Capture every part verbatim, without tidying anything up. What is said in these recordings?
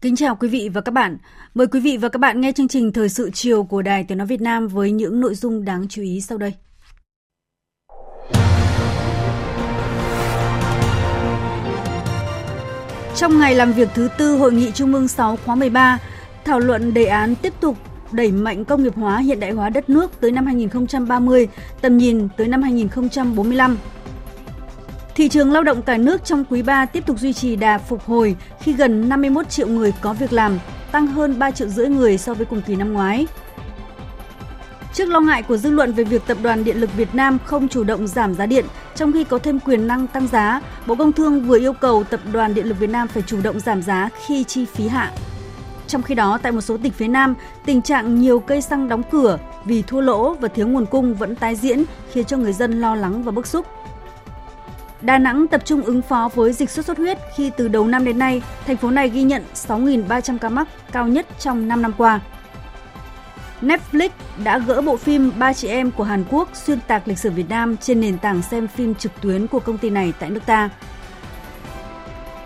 Kính chào quý vị và các bạn. Mời quý vị và các bạn nghe chương trình Thời sự chiều của Đài Tiếng nói Việt Nam với những nội dung đáng chú ý sau đây. Trong ngày làm việc thứ tư Hội nghị Trung ương sáu khóa mười ba, thảo luận đề án tiếp tục đẩy mạnh công nghiệp hóa, hiện đại hóa đất nước tới năm hai không ba mươi, tầm nhìn tới năm hai không bốn lăm. Thị trường lao động cả nước trong quý ba tiếp tục duy trì đà phục hồi khi gần năm mươi mốt triệu người có việc làm, tăng hơn ba triệu rưỡi người so với cùng kỳ năm ngoái. Trước lo ngại của dư luận về việc Tập đoàn Điện lực Việt Nam không chủ động giảm giá điện, trong khi có thêm quyền năng tăng giá, Bộ Công Thương vừa yêu cầu Tập đoàn Điện lực Việt Nam phải chủ động giảm giá khi chi phí hạ. Trong khi đó, tại một số tỉnh phía Nam, tình trạng nhiều cây xăng đóng cửa vì thua lỗ và thiếu nguồn cung vẫn tái diễn, khiến cho người dân lo lắng và bức xúc. Đà Nẵng tập trung ứng phó với dịch sốt xuất huyết khi từ đầu năm đến nay, thành phố này ghi nhận sáu nghìn ba trăm ca mắc, cao nhất trong năm năm qua. Netflix đã gỡ bộ phim Ba chị em của Hàn Quốc xuyên tạc lịch sử Việt Nam trên nền tảng xem phim trực tuyến của công ty này tại nước ta.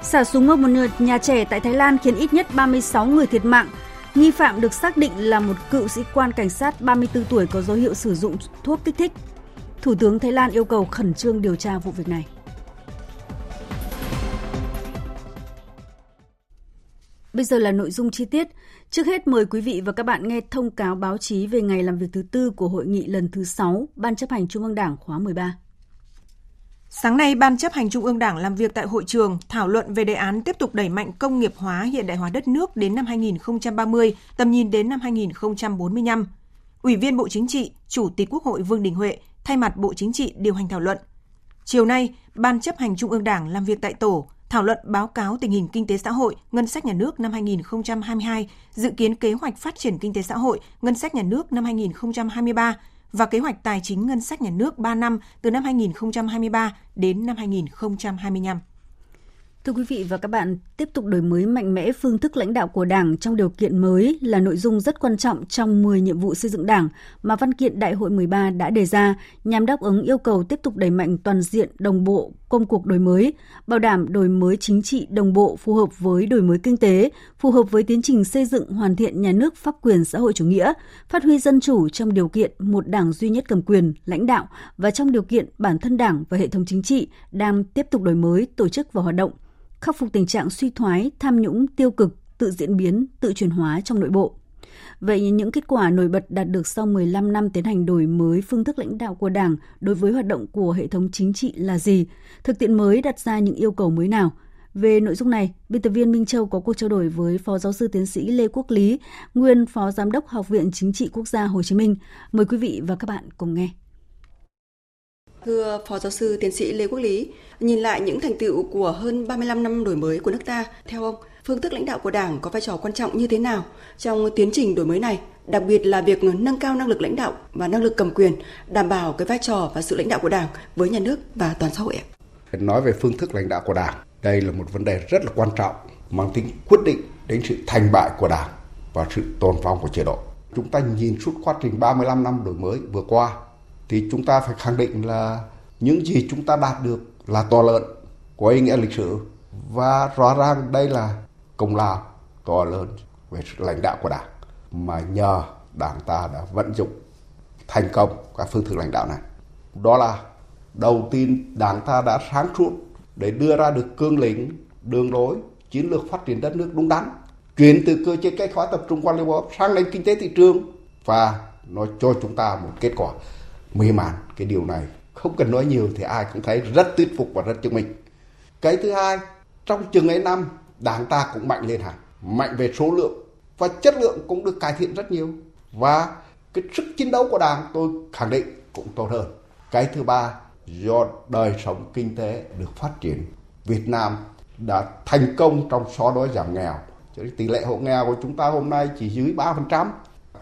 Xả súng ở một nhà trẻ tại Thái Lan khiến ít nhất ba mươi sáu người thiệt mạng. Nghi phạm được xác định là một cựu sĩ quan cảnh sát ba mươi tư tuổi có dấu hiệu sử dụng thuốc kích thích. Thủ tướng Thái Lan yêu cầu khẩn trương điều tra vụ việc này. Bây giờ là nội dung chi tiết. Trước hết mời quý vị và các bạn nghe thông cáo báo chí về ngày làm việc thứ tư của Hội nghị lần thứ sáu Ban chấp hành Trung ương Đảng khóa mười ba. Sáng nay, Ban chấp hành Trung ương Đảng làm việc tại hội trường thảo luận về đề án tiếp tục đẩy mạnh công nghiệp hóa, hiện đại hóa đất nước đến năm hai không ba mươi, tầm nhìn đến năm hai không bốn lăm. Ủy viên Bộ Chính trị, Chủ tịch Quốc hội Vương Đình Huệ thay mặt Bộ Chính trị điều hành thảo luận. Chiều nay, Ban chấp hành Trung ương Đảng làm việc tại tổ, thảo luận báo cáo tình hình kinh tế xã hội, ngân sách nhà nước năm hai không hai hai, dự kiến kế hoạch phát triển kinh tế xã hội, ngân sách nhà nước năm hai không hai ba và kế hoạch tài chính ngân sách nhà nước ba năm từ năm hai không hai ba đến năm hai không hai lăm. Thưa quý vị và các bạn, tiếp tục đổi mới mạnh mẽ phương thức lãnh đạo của Đảng trong điều kiện mới là nội dung rất quan trọng trong mười nhiệm vụ xây dựng Đảng mà văn kiện Đại hội mười ba đã đề ra nhằm đáp ứng yêu cầu tiếp tục đẩy mạnh toàn diện, đồng bộ công cuộc đổi mới, bảo đảm đổi mới chính trị đồng bộ phù hợp với đổi mới kinh tế, phù hợp với tiến trình xây dựng hoàn thiện nhà nước pháp quyền xã hội chủ nghĩa, phát huy dân chủ trong điều kiện một Đảng duy nhất cầm quyền, lãnh đạo và trong điều kiện bản thân Đảng và hệ thống chính trị đang tiếp tục đổi mới, tổ chức và hoạt động, khắc phục tình trạng suy thoái, tham nhũng, tiêu cực, tự diễn biến, tự chuyển hóa trong nội bộ. Vậy những kết quả nổi bật đạt được sau mười lăm năm tiến hành đổi mới phương thức lãnh đạo của Đảng đối với hoạt động của hệ thống chính trị là gì? Thực tiễn mới đặt ra những yêu cầu mới nào? Về nội dung này, biên tập viên Minh Châu có cuộc trao đổi với Phó Giáo sư Tiến sĩ Lê Quốc Lý, nguyên Phó Giám đốc Học viện Chính trị Quốc gia Hồ Chí Minh. Mời quý vị và các bạn cùng nghe. Thưa Phó Giáo sư Tiến sĩ Lê Quốc Lý, nhìn lại những thành tựu của hơn ba mươi lăm năm đổi mới của nước ta, theo ông, phương thức lãnh đạo của Đảng có vai trò quan trọng như thế nào trong tiến trình đổi mới này, đặc biệt là việc nâng cao năng lực lãnh đạo và năng lực cầm quyền, đảm bảo cái vai trò và sự lãnh đạo của Đảng với nhà nước và toàn xã hội? Nói về phương thức lãnh đạo của Đảng, đây là một vấn đề rất là quan trọng, mang tính quyết định đến sự thành bại của Đảng và sự tồn vong của chế độ. Chúng ta nhìn suốt quá trình ba mươi lăm năm đổi mới vừa qua, thì chúng ta phải khẳng định là những gì chúng ta đạt được là to lớn, có ý nghĩa lịch sử và rõ ràng đây là công lao to lớn về sự lãnh đạo của Đảng mà nhờ Đảng ta đã vận dụng thành công các phương thức lãnh đạo này. Đó là đầu tiên Đảng ta đã sáng suốt để đưa ra được cương lĩnh, đường lối, chiến lược phát triển đất nước đúng đắn, chuyển từ cơ chế cái khóa tập trung quan liêu bóp sang nền kinh tế thị trường và nó cho chúng ta một kết quả mê màn. Cái điều này không cần nói nhiều thì ai cũng thấy rất thuyết phục và rất chứng minh. Cái thứ hai, trong chừng ấy năm, Đảng ta cũng mạnh lên hẳn, mạnh về số lượng và chất lượng cũng được cải thiện rất nhiều. Và cái sức chiến đấu của Đảng tôi khẳng định cũng tốt hơn. Cái thứ ba, do đời sống kinh tế được phát triển, Việt Nam đã thành công trong xóa đói giảm nghèo. Cho nên tỷ lệ hộ nghèo của chúng ta hôm nay chỉ dưới ba phần trăm.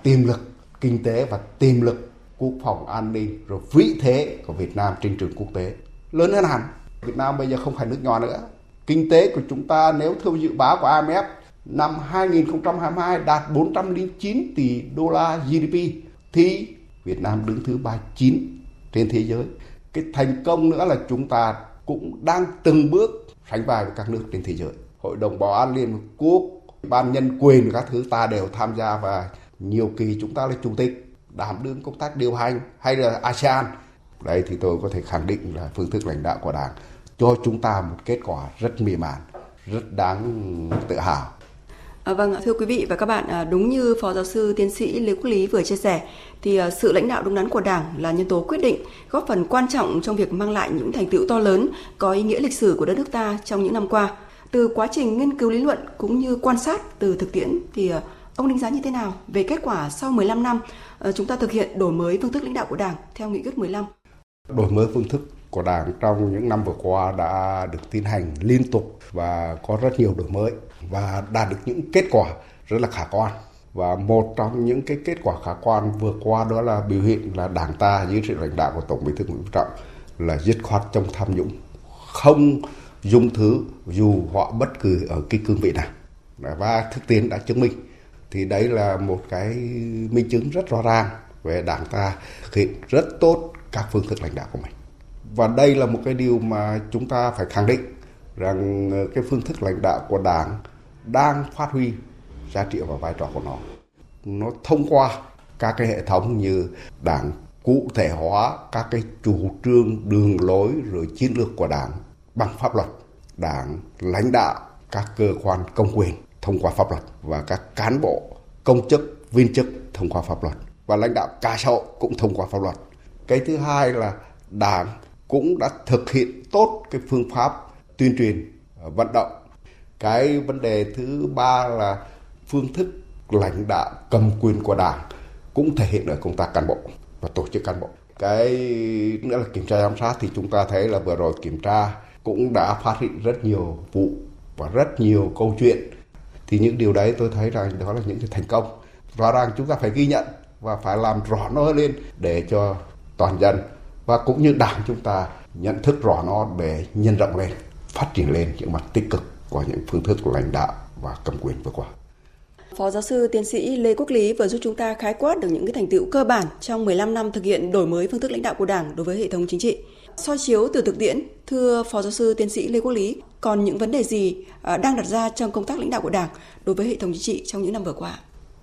Tiềm lực kinh tế và tiềm lực quốc phòng an ninh rồi vị thế của Việt Nam trên trường quốc tế lớn hơn hẳn. Việt Nam bây giờ không phải nước nhỏ nữa. Kinh tế của chúng ta nếu theo dự báo của I M F năm hai nghìn không trăm hai mươi hai đạt bốn trăm lẻ chín tỷ đô la G D P thì Việt Nam đứng thứ ba mươi chín trên thế giới. Cái thành công nữa là chúng ta cũng đang từng bước sánh vai với các nước trên thế giới. Hội đồng Bảo an Liên Hợp Quốc, Ban nhân quyền các thứ ta đều tham gia và nhiều kỳ chúng ta là chủ tịch, đảm đương công tác điều hành hay là ASEAN. Đây thì tôi có thể khẳng định là phương thức lãnh đạo của Đảng cho chúng ta một kết quả rất mỹ mãn, rất đáng tự hào. À, vâng, thưa quý vị và các bạn, đúng như Phó Giáo sư Tiến sĩ Lê Quốc Lý vừa chia sẻ, thì sự lãnh đạo đúng đắn của Đảng là nhân tố quyết định, góp phần quan trọng trong việc mang lại những thành tựu to lớn có ý nghĩa lịch sử của đất nước ta trong những năm qua. Từ quá trình nghiên cứu lý luận cũng như quan sát từ thực tiễn thì ông đánh giá như thế nào về kết quả sau mười lăm năm chúng ta thực hiện đổi mới phương thức lãnh đạo của Đảng theo nghị quyết mười lăm? Đổi mới phương thức của Đảng trong những năm vừa qua đã được tiến hành liên tục và có rất nhiều đổi mới và đạt được những kết quả rất là khả quan. Và một trong những cái kết quả khả quan vừa qua đó là biểu hiện là Đảng ta dưới sự lãnh đạo của Tổng Bí thư Nguyễn Phú Trọng là dứt khoát chống tham nhũng, không dung thứ dù họ bất cứ ở cái cương vị nào. Và thực tiễn đã chứng minh. Thì đấy là một cái minh chứng rất rõ ràng về Đảng ta thực hiện rất tốt các phương thức lãnh đạo của mình. Và đây là một cái điều mà chúng ta phải khẳng định rằng cái phương thức lãnh đạo của Đảng đang phát huy giá trị và vai trò của nó. Nó thông qua các cái hệ thống như Đảng cụ thể hóa các cái chủ trương, đường lối rồi chiến lược của Đảng bằng pháp luật. Đảng lãnh đạo các cơ quan công quyền thông qua pháp luật và các cán bộ, công chức, viên chức thông qua pháp luật và lãnh đạo cả xã hội cũng thông qua pháp luật. Cái thứ hai là Đảng cũng đã thực hiện tốt cái phương pháp tuyên truyền, vận động. Cái vấn đề thứ ba là phương thức lãnh đạo cầm quyền của Đảng cũng thể hiện ở công tác cán bộ và tổ chức cán bộ. Cái nữa là kiểm tra giám sát thì chúng ta thấy là vừa rồi kiểm tra cũng đã phát hiện rất nhiều vụ và rất nhiều câu chuyện. Thì những điều đấy tôi thấy rằng đó là những cái thành công. Rõ ràng chúng ta phải ghi nhận và phải làm rõ nó lên để cho toàn dân và cũng như Đảng chúng ta nhận thức rõ nó để nhân rộng lên, phát triển lên những mặt tích cực của những phương thức lãnh đạo và cầm quyền vừa qua. Phó Giáo sư Tiến sĩ Lê Quốc Lý vừa giúp chúng ta khái quát được những cái thành tựu cơ bản trong mười lăm năm thực hiện đổi mới phương thức lãnh đạo của Đảng đối với hệ thống chính trị. Soi chiếu từ thực tiễn, thưa Phó Giáo sư Tiến sĩ Lê Quốc Lý, còn những vấn đề gì đang đặt ra trong công tác lãnh đạo của Đảng đối với hệ thống chính trị trong những năm vừa qua?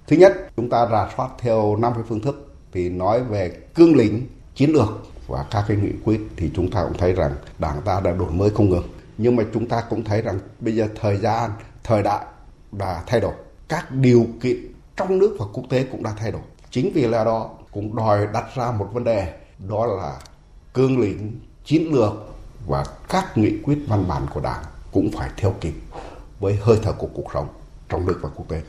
Thứ nhất, chúng ta rà soát theo năm cái phương thức thì nói về cương lĩnh, chiến lược và các cái nghị quyết thì chúng ta cũng thấy rằng Đảng ta đã đổi mới không ngừng. Nhưng mà chúng ta cũng thấy rằng bây giờ thời gian, thời đại đã thay đổi. Các điều kiện trong nước và quốc tế cũng đã thay đổi. Chính vì là đó cũng đòi đặt ra một vấn đề đó là cương lĩnh, chiến lược và các nghị quyết văn bản của Đảng cũng phải theo kịp với hơi thở của cuộc sống trong nước và quốc tế.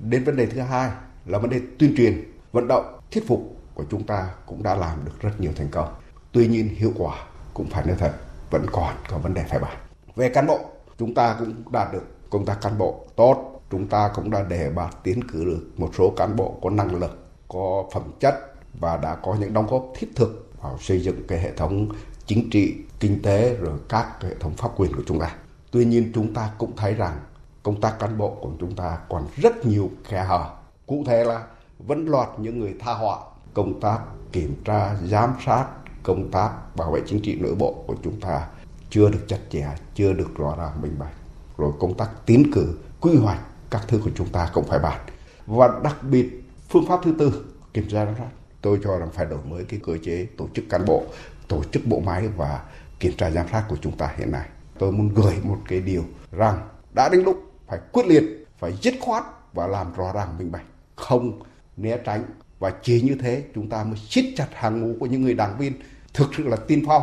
Đến vấn đề thứ hai là vấn đề tuyên truyền, vận động, thuyết phục của chúng ta cũng đã làm được rất nhiều thành công. Tuy nhiên hiệu quả cũng phải nói thật, vẫn còn có vấn đề phải bàn. Về cán bộ, chúng ta cũng đạt được công tác cán bộ tốt. Chúng ta cũng đã đề bạt tiến cử được một số cán bộ có năng lực, có phẩm chất và đã có những đóng góp thiết thực vào xây dựng cái hệ thống chính trị, kinh tế rồi các hệ thống pháp quyền của chúng ta. Tuy nhiên chúng ta cũng thấy rằng công tác cán bộ của chúng ta còn rất nhiều khe hở. Cụ thể là vẫn loạt những người tha họa. Công tác kiểm tra, giám sát, công tác bảo vệ chính trị nội bộ của chúng ta chưa được chặt chẽ, chưa được rõ ràng minh bạch. Rồi công tác tiến cử, quy hoạch, các thứ của chúng ta cũng phải bàn. Và đặc biệt phương pháp thứ tư, kiểm tra giám sát. Tôi cho rằng phải đổi mới cái cơ chế tổ chức cán bộ, tổ chức bộ máy và kiểm tra giám sát của chúng ta hiện nay. Tôi muốn gửi một cái điều rằng đã đến lúc phải quyết liệt, phải dứt khoát và làm rõ ràng minh bạch, không né tránh. Và chỉ như thế chúng ta mới siết chặt hàng ngũ của những người đảng viên thực sự là tiên phong,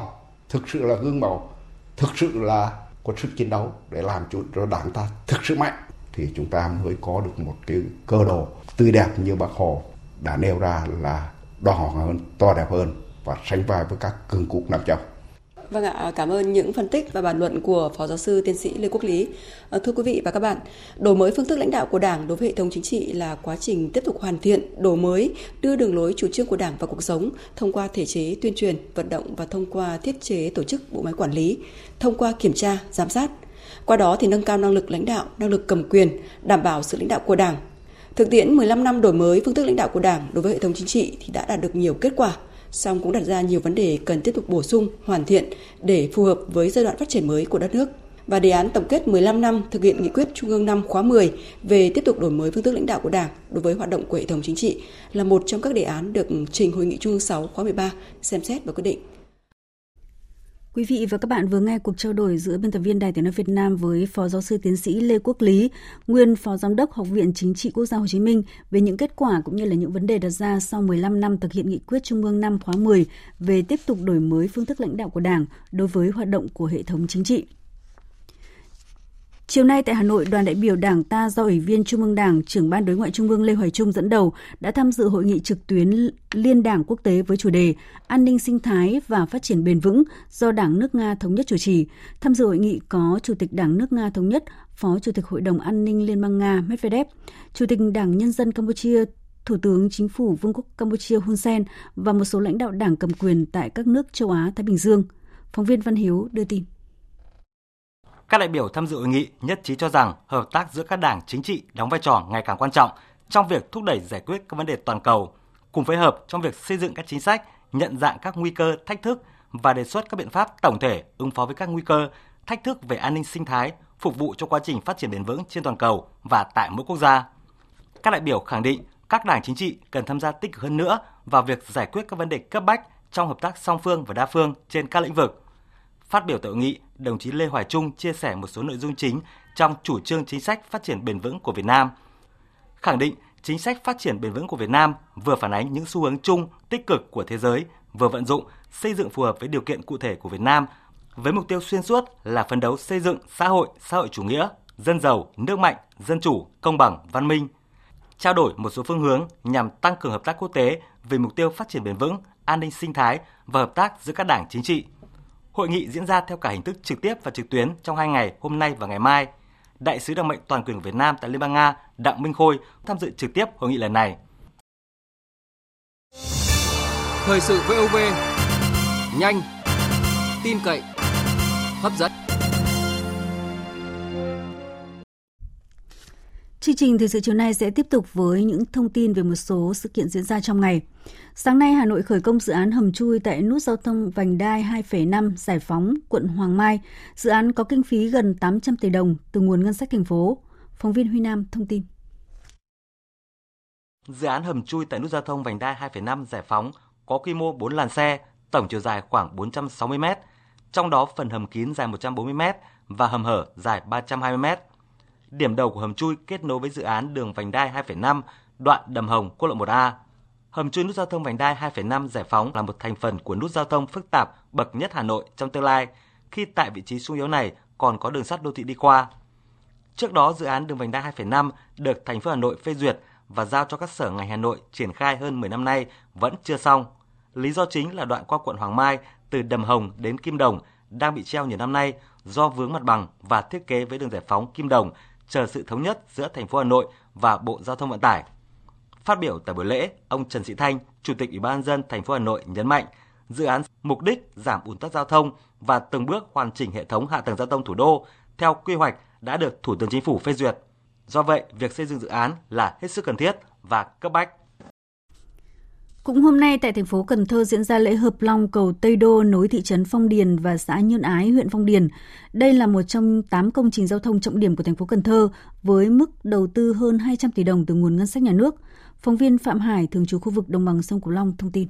thực sự là gương mẫu, thực sự là có sức chiến đấu để làm cho đảng ta thực sự mạnh, thì chúng ta mới có được một cái cơ đồ tươi đẹp như Bác Hồ đã nêu ra, là đỏ hơn, to đẹp hơn và sánh vai với các cường quốc nam châu. Vâng ạ, cảm ơn những phân tích và bàn luận của Phó Giáo sư Tiến sĩ Lê Quốc Lý. Thưa quý vị và các bạn, đổi mới phương thức lãnh đạo của Đảng đối với hệ thống chính trị là quá trình tiếp tục hoàn thiện, đổi mới, đưa đường lối chủ trương của Đảng vào cuộc sống thông qua thể chế, tuyên truyền, vận động và thông qua thiết chế tổ chức bộ máy quản lý, thông qua kiểm tra, giám sát. Qua đó thì nâng cao năng lực lãnh đạo, năng lực cầm quyền, đảm bảo sự lãnh đạo của Đảng. Thực tiễn mười lăm năm đổi mới phương thức lãnh đạo của Đảng đối với hệ thống chính trị thì đã đạt được nhiều kết quả, song cũng đặt ra nhiều vấn đề cần tiếp tục bổ sung, hoàn thiện để phù hợp với giai đoạn phát triển mới của đất nước. Và đề án tổng kết mười lăm năm thực hiện nghị quyết Trung ương năm khóa mười về tiếp tục đổi mới phương thức lãnh đạo của Đảng đối với hoạt động của hệ thống chính trị là một trong các đề án được trình Hội nghị Trung ương sáu khóa mười ba xem xét và quyết định. Quý vị và các bạn vừa nghe cuộc trao đổi giữa biên tập viên Đài Tiếng nói Việt Nam với Phó Giáo sư Tiến sĩ Lê Quốc Lý, nguyên Phó Giám đốc Học viện Chính trị Quốc gia Hồ Chí Minh, về những kết quả cũng như là những vấn đề đặt ra sau mười lăm năm thực hiện nghị quyết Trung ương năm khóa mười về tiếp tục đổi mới phương thức lãnh đạo của Đảng đối với hoạt động của hệ thống chính trị. Chiều nay tại Hà Nội, đoàn đại biểu Đảng Ta do Ủy viên Trung ương Đảng, Trưởng ban Đối ngoại Trung ương Lê Hoài Trung dẫn đầu đã tham dự hội nghị trực tuyến Liên Đảng Quốc tế với chủ đề An ninh sinh thái và phát triển bền vững do Đảng nước Nga Thống nhất chủ trì. Tham dự hội nghị có Chủ tịch Đảng nước Nga Thống nhất, Phó Chủ tịch Hội đồng An ninh Liên bang Nga Medvedev, Chủ tịch Đảng Nhân dân Campuchia, Thủ tướng Chính phủ Vương quốc Campuchia Hun Sen và một số lãnh đạo đảng cầm quyền tại các nước châu Á-Thái Bình Dương. Phóng viên Văn Hiếu đưa tin. Các đại biểu tham dự hội nghị nhất trí cho rằng hợp tác giữa các đảng chính trị đóng vai trò ngày càng quan trọng trong việc thúc đẩy giải quyết các vấn đề toàn cầu, cùng phối hợp trong việc xây dựng các chính sách, nhận dạng các nguy cơ, thách thức và đề xuất các biện pháp tổng thể ứng phó với các nguy cơ, thách thức về an ninh sinh thái, phục vụ cho quá trình phát triển bền vững trên toàn cầu và tại mỗi quốc gia. Các đại biểu khẳng định các đảng chính trị cần tham gia tích cực hơn nữa vào việc giải quyết các vấn đề cấp bách trong hợp tác song phương và đa phương trên các lĩnh vực. Phát biểu tại hội nghị, đồng chí Lê Hoài Trung chia sẻ một số nội dung chính trong chủ trương chính sách phát triển bền vững của Việt Nam. Khẳng định chính sách phát triển bền vững của Việt Nam vừa phản ánh những xu hướng chung tích cực của thế giới, vừa vận dụng, xây dựng phù hợp với điều kiện cụ thể của Việt Nam, với mục tiêu xuyên suốt là phấn đấu xây dựng xã hội, xã hội chủ nghĩa, dân giàu, nước mạnh, dân chủ, công bằng, văn minh. Trao đổi một số phương hướng nhằm tăng cường hợp tác quốc tế vì mục tiêu phát triển bền vững, an ninh sinh thái và hợp tác giữa các đảng chính trị. Hội nghị diễn ra theo cả hình thức trực tiếp và trực tuyến trong hai ngày hôm nay và ngày mai. Đại sứ đặc mệnh toàn quyền của Việt Nam tại Liên bang Nga Đặng Minh Khôi tham dự trực tiếp hội nghị lần này. Thời sự vê o vê, nhanh, tin cậy, hấp dẫn. Chương trình thời sự chiều nay sẽ tiếp tục với những thông tin về một số sự kiện diễn ra trong ngày. Sáng nay, Hà Nội khởi công dự án hầm chui tại nút giao thông Vành Đai hai phẩy năm Giải Phóng, quận Hoàng Mai. Dự án có kinh phí gần tám trăm tỷ đồng từ nguồn ngân sách thành phố. Phóng viên Huy Nam thông tin. Dự án hầm chui tại nút giao thông Vành Đai hai phẩy năm Giải Phóng có quy mô bốn làn xe, tổng chiều dài khoảng bốn trăm sáu mươi mét, trong đó phần hầm kín dài một trăm bốn mươi mét và hầm hở dài ba trăm hai mươi mét. Điểm đầu của hầm chui kết nối với dự án đường Vành Đai hai phẩy năm, đoạn Đầm Hồng, quốc lộ một A. Hầm chui nút giao thông Vành Đai hai phẩy năm Giải Phóng là một thành phần của nút giao thông phức tạp bậc nhất Hà Nội trong tương lai, khi tại vị trí xung yếu này còn có đường sắt đô thị đi qua. Trước đó, dự án đường Vành Đai hai phẩy năm được thành phố Hà Nội phê duyệt và giao cho các sở ngành Hà Nội triển khai hơn mười năm nay vẫn chưa xong. Lý do chính là đoạn qua quận Hoàng Mai từ Đầm Hồng đến Kim Đồng đang bị treo nhiều năm nay do vướng mặt bằng và thiết kế với đường Giải Phóng Kim Đồng, chờ sự thống nhất giữa thành phố Hà Nội và Bộ Giao thông Vận tải. Phát biểu tại buổi lễ, ông Trần Sĩ Thanh, Chủ tịch Ủy ban nhân dân thành phố Hà Nội nhấn mạnh, dự án mục đích giảm ùn tắc giao thông và từng bước hoàn chỉnh hệ thống hạ tầng giao thông thủ đô theo quy hoạch đã được Thủ tướng Chính phủ phê duyệt. Do vậy, việc xây dựng dự án là hết sức cần thiết và cấp bách. Cũng hôm nay tại thành phố Cần Thơ diễn ra lễ hợp long cầu Tây Đô nối thị trấn Phong Điền và xã Nhơn Ái, huyện Phong Điền. Đây là một trong tám công trình giao thông trọng điểm của thành phố Cần Thơ với mức đầu tư hơn hai trăm tỷ đồng từ nguồn ngân sách nhà nước. Phóng viên Phạm Hải, thường trú khu vực đồng bằng sông Cửu Long thông tin.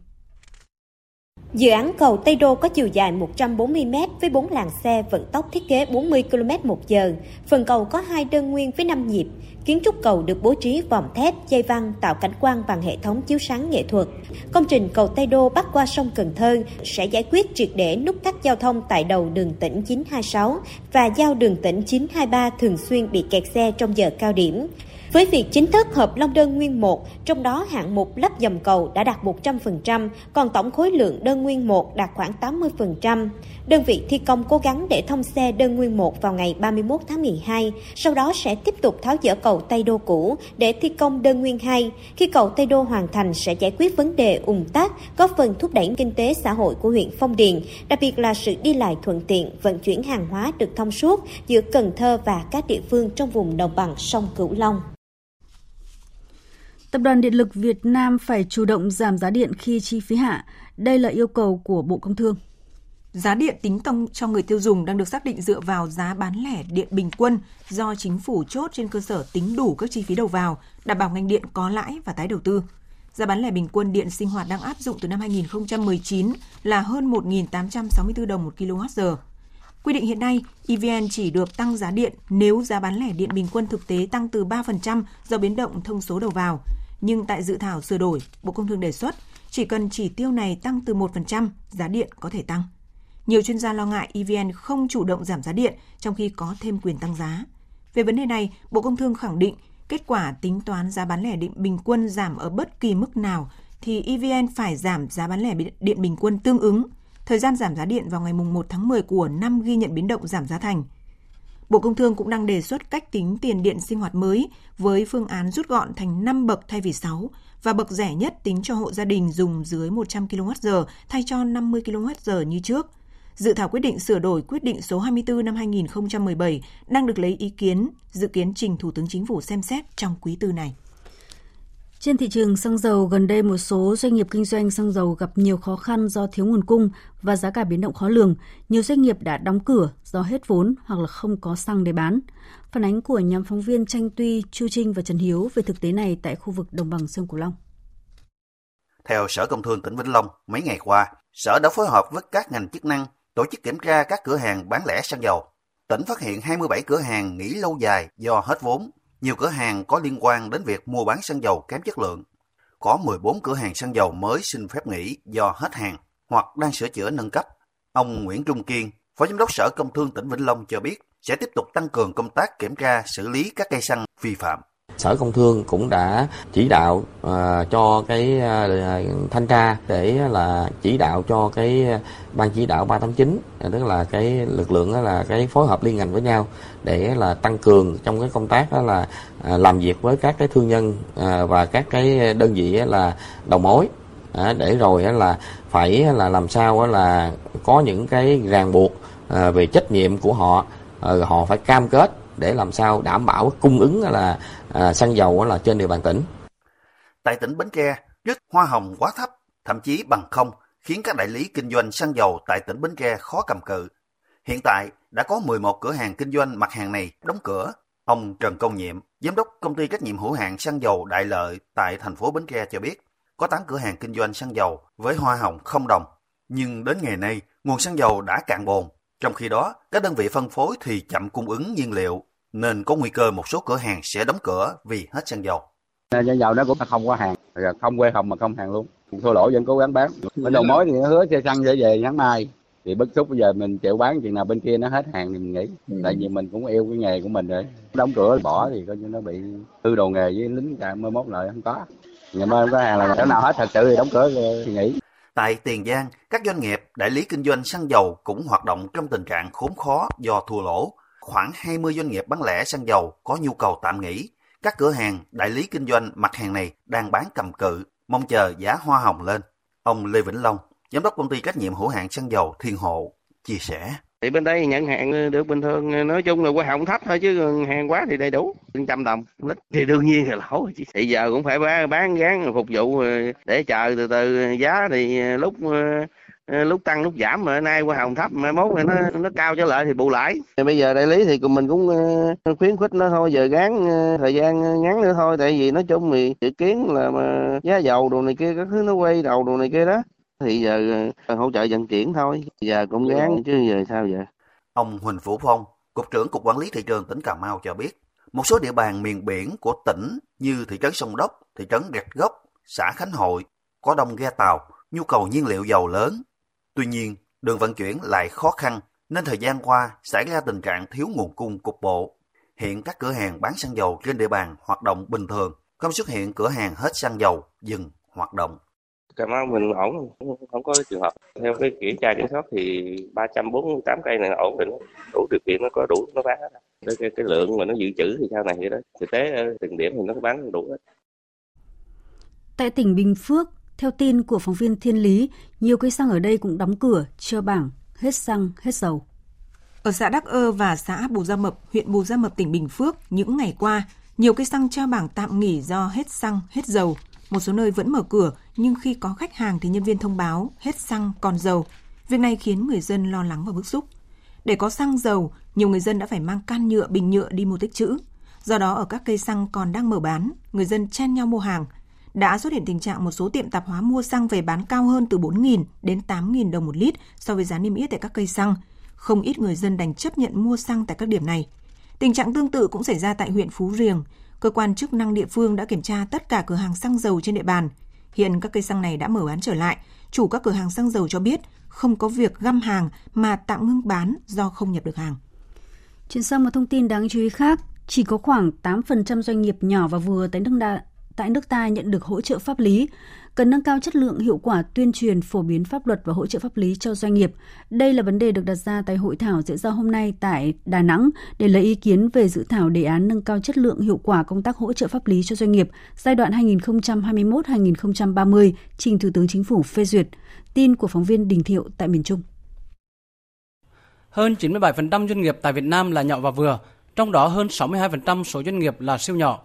Dự án cầu Tây Đô có chiều dài một trăm bốn mươi mét với bốn làn xe vận tốc thiết kế bốn mươi ki lô mét một giờ. Phần cầu có hai đơn nguyên với năm nhịp. Kiến trúc cầu được bố trí vòm thép, dây văng tạo cảnh quan bằng hệ thống chiếu sáng nghệ thuật. Công trình cầu Tây Đô bắc qua sông Cần Thơ sẽ giải quyết triệt để nút thắt giao thông tại đầu đường tỉnh chín hai sáu và giao đường tỉnh chín hai ba thường xuyên bị kẹt xe trong giờ cao điểm. Với việc chính thức hợp long đơn nguyên một, trong đó hạng mục lắp dầm cầu đã đạt một trăm phần trăm, còn tổng khối lượng đơn nguyên một đạt khoảng tám mươi phần trăm. Đơn vị thi công cố gắng để thông xe đơn nguyên một vào ngày ba mươi mốt tháng mười hai, sau đó sẽ tiếp tục tháo dỡ cầu Tây Đô cũ để thi công đơn nguyên hai. Khi cầu Tây Đô hoàn thành sẽ giải quyết vấn đề ùn tắc, góp phần thúc đẩy kinh tế xã hội của huyện Phong Điền, đặc biệt là sự đi lại thuận tiện, vận chuyển hàng hóa được thông suốt giữa Cần Thơ và các địa phương trong vùng đồng bằng sông Cửu Long. Tập đoàn Điện lực Việt Nam phải chủ động giảm giá điện khi chi phí hạ. Đây là yêu cầu của Bộ Công Thương. Giá điện tính tổng cho người tiêu dùng đang được xác định dựa vào giá bán lẻ điện bình quân do chính phủ chốt trên cơ sở tính đủ các chi phí đầu vào, đảm bảo ngành điện có lãi và tái đầu tư. Giá bán lẻ bình quân điện sinh hoạt đang áp dụng từ năm hai không một chín là hơn một nghìn tám trăm sáu mươi tư đồng một ki lô oát giờ. Quy định hiện nay, e vê en chỉ được tăng giá điện nếu giá bán lẻ điện bình quân thực tế tăng từ ba phần trăm do biến động thông số đầu vào. Nhưng tại dự thảo sửa đổi, Bộ Công Thương đề xuất chỉ cần chỉ tiêu này tăng từ một phần trăm, giá điện có thể tăng. Nhiều chuyên gia lo ngại e vê en không chủ động giảm giá điện trong khi có thêm quyền tăng giá. Về vấn đề này, Bộ Công Thương khẳng định kết quả tính toán giá bán lẻ điện bình quân giảm ở bất kỳ mức nào thì e vê en phải giảm giá bán lẻ điện bình quân tương ứng. Thời gian giảm giá điện vào ngày mùng một tháng mười của năm ghi nhận biến động giảm giá thành. Bộ Công Thương cũng đang đề xuất cách tính tiền điện sinh hoạt mới với phương án rút gọn thành năm bậc thay vì sáu và bậc rẻ nhất tính cho hộ gia đình dùng dưới một trăm ki lô oát giờ thay cho năm mươi ki lô oát giờ như trước. Dự thảo quyết định sửa đổi quyết định số hai mươi tư năm hai không một bảy đang được lấy ý kiến, dự kiến trình Thủ tướng Chính phủ xem xét trong quý tư này. Trên thị trường xăng dầu, gần đây một số doanh nghiệp kinh doanh xăng dầu gặp nhiều khó khăn do thiếu nguồn cung và giá cả biến động khó lường. Nhiều doanh nghiệp đã đóng cửa do hết vốn hoặc là không có xăng để bán. Phản ánh của nhóm phóng viên Tranh Tuy, Chu Trinh và Trần Hiếu về thực tế này tại khu vực đồng bằng sông Cửu Long. Theo Sở Công Thương tỉnh Vĩnh Long, mấy ngày qua, Sở đã phối hợp với các ngành chức năng tổ chức kiểm tra các cửa hàng bán lẻ xăng dầu. Tỉnh phát hiện hai mươi bảy cửa hàng nghỉ lâu dài do hết vốn. Nhiều cửa hàng có liên quan đến việc mua bán xăng dầu kém chất lượng. Có mười bốn cửa hàng xăng dầu mới xin phép nghỉ do hết hàng hoặc đang sửa chữa nâng cấp. Ông Nguyễn Trung Kiên, Phó Giám đốc Sở Công Thương tỉnh Vĩnh Long cho biết sẽ tiếp tục tăng cường công tác kiểm tra xử lý các cây xăng vi phạm. Sở Công Thương cũng đã chỉ đạo uh, cho cái uh, thanh tra để là chỉ đạo cho cái ban chỉ đạo ba tám chín, tức là cái lực lượng đó là cái phối hợp liên ngành với nhau để là tăng cường trong cái công tác đó là uh, làm việc với các cái thương nhân uh, và các cái đơn vị là đầu mối uh, để rồi là phải là làm sao là có những cái ràng buộc uh, về trách nhiệm của họ, uh, họ phải cam kết để làm sao đảm bảo cung ứng là à, xăng dầu là trên địa bàn tỉnh. Tại tỉnh Bến Tre, mức hoa hồng quá thấp, thậm chí bằng không, khiến các đại lý kinh doanh xăng dầu tại tỉnh Bến Tre khó cầm cự. Hiện tại đã có mười một cửa hàng kinh doanh mặt hàng này đóng cửa. Ông Trần Công Nhiệm, Giám đốc Công ty trách nhiệm hữu hạn xăng dầu Đại Lợi tại thành phố Bến Tre cho biết, có tám cửa hàng kinh doanh xăng dầu với hoa hồng không đồng, nhưng đến ngày nay nguồn xăng dầu đã cạn bồn. Trong khi đó, các đơn vị phân phối thì chậm cung ứng nhiên liệu, nên có nguy cơ một số cửa hàng sẽ đóng cửa vì hết xăng dầu. Xăng dầu đó cũng không có hàng, không quê hồng mà không hàng luôn. Thua lỗ vẫn cố gắng bán. Bên đầu mối thì hứa xe xăng sẽ về tháng mai. Thì bức xúc bây giờ mình chịu bán chuyện nào bên kia nó hết hàng thì mình nghĩ. Ừ. Tại vì mình cũng yêu cái nghề của mình rồi. Đóng cửa bỏ thì coi như nó bị hư đồ nghề với lính cả mười mốt lợi không có. Ngày mai không có hàng là chỗ nào hết thật sự thì đóng cửa thì nghỉ. Tại Tiền Giang, các doanh nghiệp, đại lý kinh doanh xăng dầu cũng hoạt động trong tình trạng khốn khó do thua lỗ. Khoảng hai mươi doanh nghiệp bán lẻ xăng dầu có nhu cầu tạm nghỉ. Các cửa hàng, đại lý kinh doanh mặt hàng này đang bán cầm cự, mong chờ giá hoa hồng lên. Ông Lê Vĩnh Long, Giám đốc Công ty trách nhiệm hữu hạn xăng dầu Thiên Hộ, chia sẻ. Thì bên đây nhận hàng được bình thường, nói chung là hoa hồng thấp thôi chứ hàng quá thì đầy đủ, một trăm đồng lít thì đương nhiên là lỗ. Thì giờ cũng phải bán, bán gán phục vụ để chờ từ từ giá thì lúc lúc tăng lúc giảm, mà nay hoa hồng thấp mai mốt nó nó cao trở lại thì bù lãi. Bây giờ đại lý thì mình cũng khuyến khích nó thôi, giờ gán thời gian ngắn nữa thôi, tại vì nói chung thì dự kiến là giá dầu đồ này kia các thứ nó quay đầu đồ này kia đó. thì giờ hỗ trợ vận chuyển thôi, giờ cũng gán chứ giờ sao vậy. Ông Huỳnh Vũ Phong, Cục trưởng Cục Quản lý Thị trường tỉnh Cà Mau cho biết, một số địa bàn miền biển của tỉnh như thị trấn Sông Đốc, thị trấn Rạch Gốc, xã Khánh Hội có đông ghe tàu, nhu cầu nhiên liệu dầu lớn. Tuy nhiên, đường vận chuyển lại khó khăn nên thời gian qua xảy ra tình trạng thiếu nguồn cung cục bộ. Hiện các cửa hàng bán xăng dầu trên địa bàn hoạt động bình thường, không xuất hiện cửa hàng hết xăng dầu dừng hoạt động. Cà Mau mình ổn, không có trường hợp. Theo cái kiểm tra kiểm soát thì ba trăm bốn mươi tám cây này ổn định, đủ điều kiện, nó có đủ nó bán hết. Cái, cái, cái lượng mà nó dự trữ thì sau này vậy đó. Thực tế từng điểm thì nó bán đủ hết. Tại tỉnh Bình Phước, theo tin của phóng viên Thiên Lý, nhiều cây xăng ở đây cũng đóng cửa, treo bảng hết xăng, hết dầu. Ở xã Đắc Ơ và xã Bù Gia Mập, huyện Bù Gia Mập, tỉnh Bình Phước, những ngày qua, nhiều cây xăng treo bảng tạm nghỉ do hết xăng, hết dầu. Một số nơi vẫn mở cửa, nhưng khi có khách hàng thì nhân viên thông báo hết xăng còn dầu. Việc này khiến người dân lo lắng và bức xúc. Để có xăng dầu, nhiều người dân đã phải mang can nhựa, bình nhựa đi mua tích trữ. Do đó ở các cây xăng còn đang mở bán, người dân chen nhau mua hàng. Đã xuất hiện tình trạng một số tiệm tạp hóa mua xăng về bán cao hơn từ bốn nghìn đến tám nghìn đồng một lít so với giá niêm yết tại các cây xăng. Không ít người dân đành chấp nhận mua xăng tại các điểm này. Tình trạng tương tự cũng xảy ra tại huyện Phú Riềng. Cơ quan chức năng địa phương đã kiểm tra tất cả cửa hàng xăng dầu trên địa bàn. Hiện các cây xăng này đã mở bán trở lại. Chủ các cửa hàng xăng dầu cho biết không có việc găm hàng mà tạm ngưng bán do không nhập được hàng. Chuyển sang một thông tin đáng chú ý khác, chỉ có khoảng tám phần trăm doanh nghiệp nhỏ và vừa tại nước ta, tại nước ta nhận được hỗ trợ pháp lý. Cần nâng cao chất lượng, hiệu quả tuyên truyền, phổ biến pháp luật và hỗ trợ pháp lý cho doanh nghiệp. Đây là vấn đề được đặt ra tại hội thảo diễn ra hôm nay tại Đà Nẵng để lấy ý kiến về dự thảo đề án nâng cao chất lượng, hiệu quả công tác hỗ trợ pháp lý cho doanh nghiệp giai đoạn hai nghìn không trăm hai mươi mốt đến hai nghìn không trăm ba mươi, trình Thủ tướng Chính phủ phê duyệt. Tin của phóng viên Đình Thiệu tại miền Trung. Hơn chín mươi bảy phần trăm doanh nghiệp tại Việt Nam là nhỏ và vừa, trong đó hơn sáu mươi hai phần trăm số doanh nghiệp là siêu nhỏ.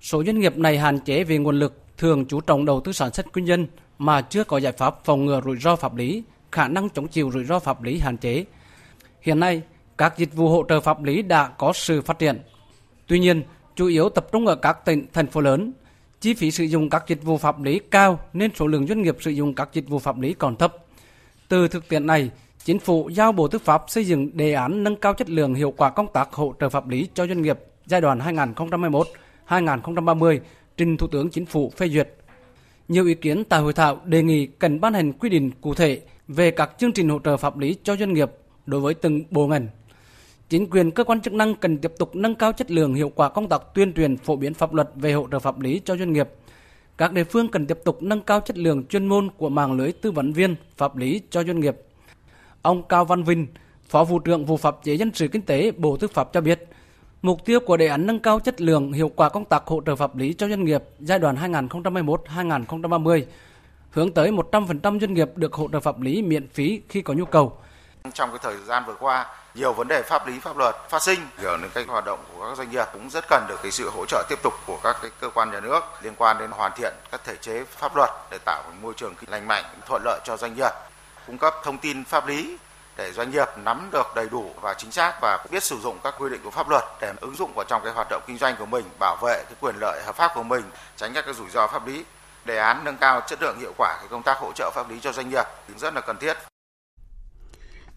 Số doanh nghiệp này hạn chế về nguồn lực, thường chú trọng đầu tư sản xuất kinh doanh mà chưa có giải pháp phòng ngừa rủi ro pháp lý, khả năng chống chịu rủi ro pháp lý hạn chế. Hiện nay, các dịch vụ hỗ trợ pháp lý đã có sự phát triển. Tuy nhiên, chủ yếu tập trung ở các tỉnh, thành phố lớn. Chi phí sử dụng các dịch vụ pháp lý cao nên số lượng doanh nghiệp sử dụng các dịch vụ pháp lý còn thấp. Từ thực tiễn này, Chính phủ giao Bộ Tư pháp xây dựng đề án nâng cao chất lượng, hiệu quả công tác hỗ trợ pháp lý cho doanh nghiệp giai đoạn hai nghìn không trăm hai mươi mốt đến hai nghìn không trăm ba mươi, trình Thủ tướng Chính phủ phê duyệt. Nhiều ý kiến tại hội thảo đề nghị cần ban hành quy định cụ thể về các chương trình hỗ trợ pháp lý cho doanh nghiệp đối với từng bộ ngành. Chính quyền, cơ quan chức năng cần tiếp tục nâng cao chất lượng, hiệu quả công tác tuyên truyền, phổ biến pháp luật về hỗ trợ pháp lý cho doanh nghiệp. Các địa phương cần tiếp tục nâng cao chất lượng chuyên môn của mạng lưới tư vấn viên pháp lý cho doanh nghiệp. Ông Cao Văn Vinh, Phó vụ trưởng Vụ Pháp chế Dân sự Kinh tế, Bộ Tư pháp cho biết, mục tiêu của đề án nâng cao chất lượng, hiệu quả công tác hỗ trợ pháp lý cho doanh nghiệp giai đoạn hai nghìn không trăm hai mươi mốt đến hai nghìn không trăm ba mươi hướng tới một trăm phần trăm doanh nghiệp được hỗ trợ pháp lý miễn phí khi có nhu cầu. Trong cái thời gian vừa qua, nhiều vấn đề pháp lý pháp luật phát sinh, hiểu đến cái hoạt động của các doanh nghiệp cũng rất cần được cái sự hỗ trợ tiếp tục của các cái cơ quan nhà nước liên quan đến hoàn thiện các thể chế pháp luật để tạo một môi trường lành mạnh, thuận lợi cho doanh nghiệp, cung cấp thông tin pháp lý để doanh nghiệp nắm được đầy đủ và chính xác và biết sử dụng các quy định của pháp luật để ứng dụng vào trong cái hoạt động kinh doanh của mình, bảo vệ cái quyền lợi hợp pháp của mình, tránh các cái rủi ro pháp lý. Đề án nâng cao chất lượng, hiệu quả cái công tác hỗ trợ pháp lý cho doanh nghiệp cũng rất là cần thiết.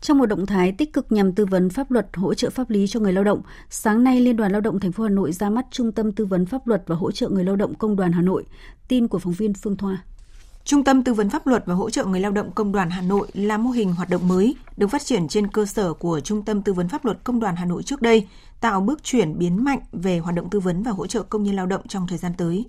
Trong một động thái tích cực nhằm tư vấn pháp luật, hỗ trợ pháp lý cho người lao động, sáng nay Liên đoàn Lao động thành phố Hà Nội ra mắt Trung tâm tư vấn pháp luật và hỗ trợ người lao động Công đoàn Hà Nội. Tin của phóng viên Phương Thoa. Trung tâm tư vấn pháp luật và hỗ trợ người lao động Công đoàn Hà Nội là mô hình hoạt động mới được phát triển trên cơ sở của Trung tâm tư vấn pháp luật Công đoàn Hà Nội trước đây, tạo bước chuyển biến mạnh về hoạt động tư vấn và hỗ trợ công nhân lao động trong thời gian tới.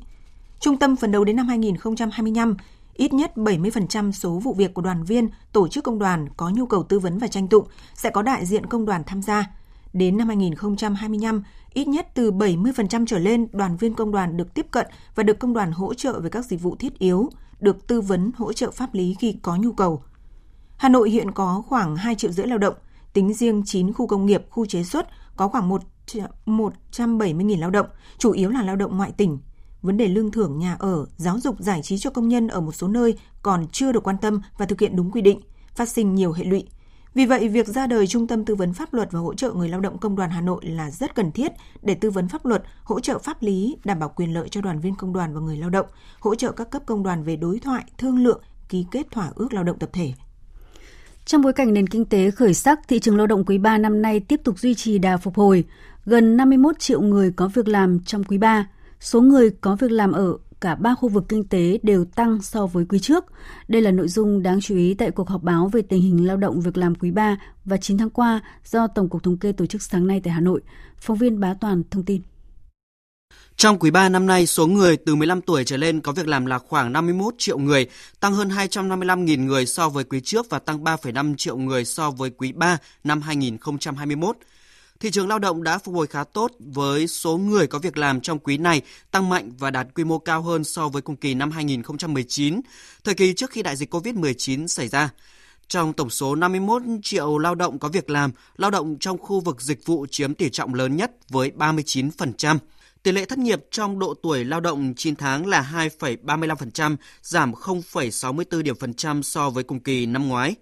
Trung tâm phấn đấu đến năm hai nghìn không trăm hai mươi lăm, ít nhất bảy mươi phần trăm số vụ việc của đoàn viên, tổ chức công đoàn có nhu cầu tư vấn và tranh tụng sẽ có đại diện công đoàn tham gia. Đến năm hai nghìn không trăm hai mươi lăm, ít nhất từ bảy mươi phần trăm trở lên đoàn viên công đoàn được tiếp cận và được công đoàn hỗ trợ về các dịch vụ thiết yếu, được tư vấn hỗ trợ pháp lý khi có nhu cầu. Hà Nội hiện có khoảng hai triệu rưỡi lao động, tính riêng chín khu công nghiệp, khu chế xuất có khoảng một trăm bảy mươi nghìn lao động, chủ yếu là lao động ngoại tỉnh. Vấn đề lương thưởng, nhà ở, giáo dục, giải trí cho công nhân ở một số nơi còn chưa được quan tâm và thực hiện đúng quy định, phát sinh nhiều hệ lụy. Vì vậy, việc ra đời Trung tâm tư vấn pháp luật và hỗ trợ người lao động Công đoàn Hà Nội là rất cần thiết để tư vấn pháp luật, hỗ trợ pháp lý, đảm bảo quyền lợi cho đoàn viên công đoàn và người lao động, hỗ trợ các cấp công đoàn về đối thoại, thương lượng, ký kết thỏa ước lao động tập thể. Trong bối cảnh nền kinh tế khởi sắc, thị trường lao động quý ba năm nay tiếp tục duy trì đà phục hồi. Gần năm mươi mốt triệu người có việc làm trong quý ba. Số người có việc làm ở cả ba khu vực kinh tế đều tăng so với quý trước. Đây là nội dung đáng chú ý tại cuộc họp báo về tình hình lao động việc làm quý ba và chín tháng qua do Tổng cục Thống kê tổ chức sáng nay tại Hà Nội. Phóng viên Bá Toàn thông tin. Trong quý ba năm nay, số người từ mười lăm tuổi trở lên có việc làm là khoảng năm mươi mốt triệu người, tăng hơn hai trăm năm mươi lăm nghìn người so với quý trước và tăng ba phẩy năm triệu người so với quý ba năm hai nghìn không trăm hai mươi mốt. Thị trường lao động đã phục hồi khá tốt với số người có việc làm trong quý này tăng mạnh và đạt quy mô cao hơn so với cùng kỳ năm hai nghìn không trăm mười chín, thời kỳ trước khi đại dịch cô vít mười chín xảy ra. Trong tổng số năm mươi mốt triệu lao động có việc làm, lao động trong khu vực dịch vụ chiếm tỷ trọng lớn nhất với ba mươi chín phần trăm. Tỷ lệ thất nghiệp trong độ tuổi lao động chín tháng là hai phẩy ba mươi lăm phần trăm, giảm không phẩy sáu mươi tư điểm phần trăm so với cùng kỳ năm ngoái.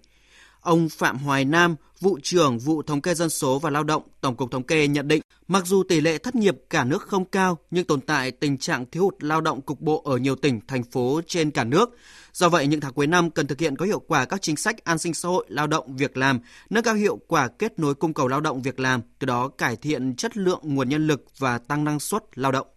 Ông Phạm Hoài Nam, vụ trưởng vụ thống kê dân số và lao động, Tổng cục Thống kê nhận định, mặc dù tỷ lệ thất nghiệp cả nước không cao nhưng tồn tại tình trạng thiếu hụt lao động cục bộ ở nhiều tỉnh, thành phố trên cả nước. Do vậy, những tháng cuối năm cần thực hiện có hiệu quả các chính sách an sinh xã hội, lao động, việc làm, nâng cao hiệu quả kết nối cung cầu lao động, việc làm, từ đó cải thiện chất lượng nguồn nhân lực và tăng năng suất lao động.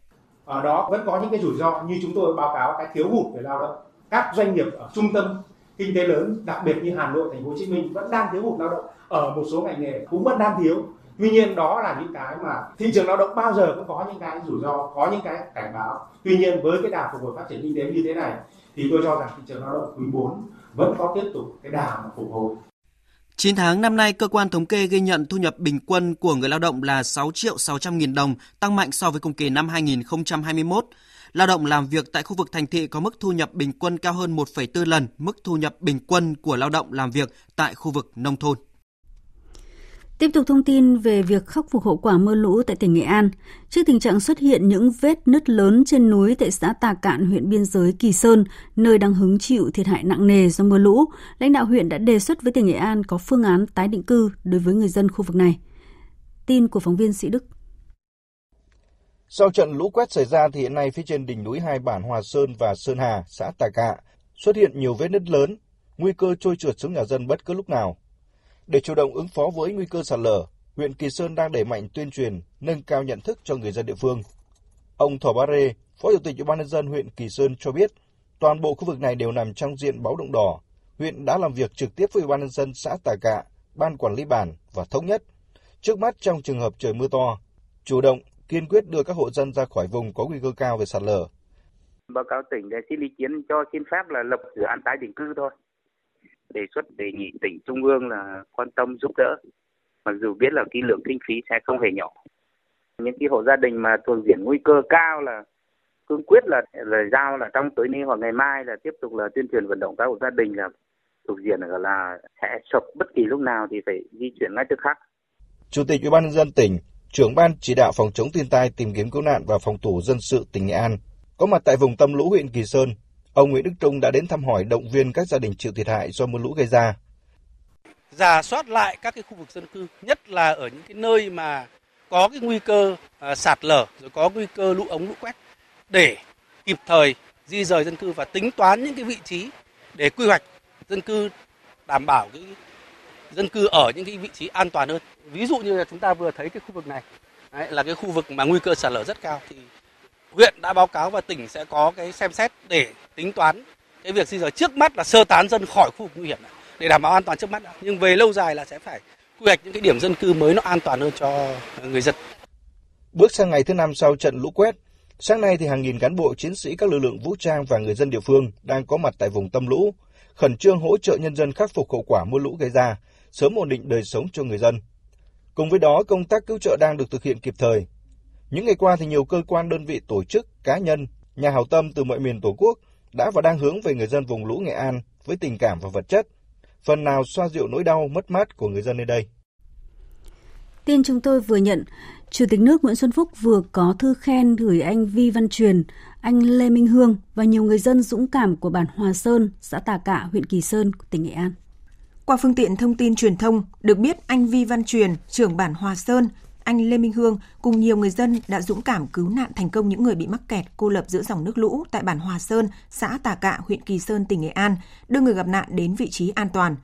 Ở đó vẫn có những cái rủi ro như chúng tôi báo cáo cái thiếu hụt về lao động. Các doanh nghiệp ở trung tâm kinh tế lớn, đặc biệt như Hà Nội, Thành phố Hồ Chí Minh vẫn đang thiếu hụt lao động, ở một số ngành nghề cũng vẫn đang thiếu. Tuy nhiên đó là những cái mà thị trường lao động bao giờ cũng có những cái rủi ro, có những cái cảnh báo. Tuy nhiên với cái đà phục hồi phát triển kinh tế như thế này thì tôi cho rằng thị trường lao động quý bốn vẫn có tiếp tục cái đà phục hồi. chín tháng năm nay, cơ quan thống kê ghi nhận thu nhập bình quân của người lao động là sáu triệu sáu trăm nghìn đồng, tăng mạnh so với cùng kỳ năm hai nghìn không trăm hai mươi mốt. Lao động làm việc tại khu vực thành thị có mức thu nhập bình quân cao hơn một phẩy bốn lần mức thu nhập bình quân của lao động làm việc tại khu vực nông thôn. Tiếp tục thông tin về việc khắc phục hậu quả mưa lũ tại tỉnh Nghệ An. Trước tình trạng xuất hiện những vết nứt lớn trên núi tại xã Tà Cạn, huyện biên giới Kỳ Sơn, nơi đang hứng chịu thiệt hại nặng nề do mưa lũ, lãnh đạo huyện đã đề xuất với tỉnh Nghệ An có phương án tái định cư đối với người dân khu vực này. Tin của phóng viên Sĩ Đức. Sau trận lũ quét xảy ra thì hiện nay phía trên đỉnh núi hai bản Hòa Sơn và Sơn Hà, xã Tà Cạ xuất hiện nhiều vết nứt lớn, nguy cơ trôi trượt xuống nhà dân bất cứ lúc nào. Để chủ động ứng phó với nguy cơ sạt lở, huyện Kỳ Sơn đang đẩy mạnh tuyên truyền, nâng cao nhận thức cho người dân địa phương. Ông Thò Bá Rê, Phó Chủ tịch Ủy ban nhân dân huyện Kỳ Sơn cho biết, toàn bộ khu vực này đều nằm trong diện báo động đỏ. Huyện đã làm việc trực tiếp với Ủy ban nhân dân xã Tà Cạ, ban quản lý bản và thống nhất. Trước mắt trong trường hợp trời mưa to, chủ động kiên quyết đưa các hộ dân ra khỏi vùng có nguy cơ cao về sạt lở. Báo cáo tỉnh để xin ý kiến cho xin phép là lập dự án tái định cư thôi. Đề xuất đề nghị tỉnh trung ương là quan tâm giúp đỡ. Mặc dù biết là cái lượng kinh phí sẽ không hề nhỏ. Những cái hộ gia đình mà thuộc diện nguy cơ cao là cương quyết là lời giao là trong tối nay hoặc ngày mai là tiếp tục là tuyên truyền vận động các hộ gia đình là thuộc diện là, là sẽ sập bất kỳ lúc nào thì phải di chuyển ngay tức khắc. Chủ tịch Ủy ban nhân dân tỉnh, Trưởng ban chỉ đạo phòng chống thiên tai, tìm kiếm cứu nạn và phòng thủ dân sự tỉnh Nghệ An có mặt tại vùng tâm lũ huyện Kỳ Sơn, ông Nguyễn Đức Trung đã đến thăm hỏi, động viên các gia đình chịu thiệt hại do mưa lũ gây ra. Rà soát lại các cái khu vực dân cư, nhất là ở những cái nơi mà có cái nguy cơ sạt lở, rồi có nguy cơ lũ ống lũ quét để kịp thời di rời dân cư và tính toán những cái vị trí để quy hoạch dân cư đảm bảo cái dân cư ở những cái vị trí an toàn hơn. Ví dụ như là chúng ta vừa thấy cái khu vực này đấy, là cái khu vực mà nguy cơ sạt lở rất cao thì huyện đã báo cáo và tỉnh sẽ có cái xem xét để tính toán cái việc di rời, trước mắt là sơ tán dân khỏi khu vực nguy hiểm này, để đảm bảo an toàn trước mắt, nhưng về lâu dài là sẽ phải quy hoạch những cái điểm dân cư mới nó an toàn hơn cho người dân. Bước sang ngày thứ năm sau trận lũ quét, sáng nay thì hàng nghìn cán bộ chiến sĩ các lực lượng vũ trang và người dân địa phương đang có mặt tại vùng tâm lũ, khẩn trương hỗ trợ nhân dân khắc phục hậu quả mưa lũ gây ra, sớm ổn định đời sống cho người dân. Cùng với đó, công tác cứu trợ đang được thực hiện kịp thời. Những ngày qua thì nhiều cơ quan, đơn vị, tổ chức, cá nhân, nhà hảo tâm từ mọi miền Tổ quốc đã và đang hướng về người dân vùng lũ Nghệ An với tình cảm và vật chất, phần nào xoa dịu nỗi đau mất mát của người dân nơi đây. Tin chúng tôi vừa nhận, Chủ tịch nước Nguyễn Xuân Phúc vừa có thư khen gửi anh Vi Văn Truyền, anh Lê Minh Hương và nhiều người dân dũng cảm của bản Hòa Sơn, xã Tà Cạ, huyện Kỳ Sơn, tỉnh Nghệ An. Qua phương tiện thông tin truyền thông, được biết anh Vi Văn Truyền, trưởng bản Hòa Sơn, anh Lê Minh Hương cùng nhiều người dân đã dũng cảm cứu nạn thành công những người bị mắc kẹt cô lập giữa dòng nước lũ tại bản Hòa Sơn, xã Tà Cạ, huyện Kỳ Sơn, tỉnh Nghệ An, đưa người gặp nạn đến vị trí an toàn.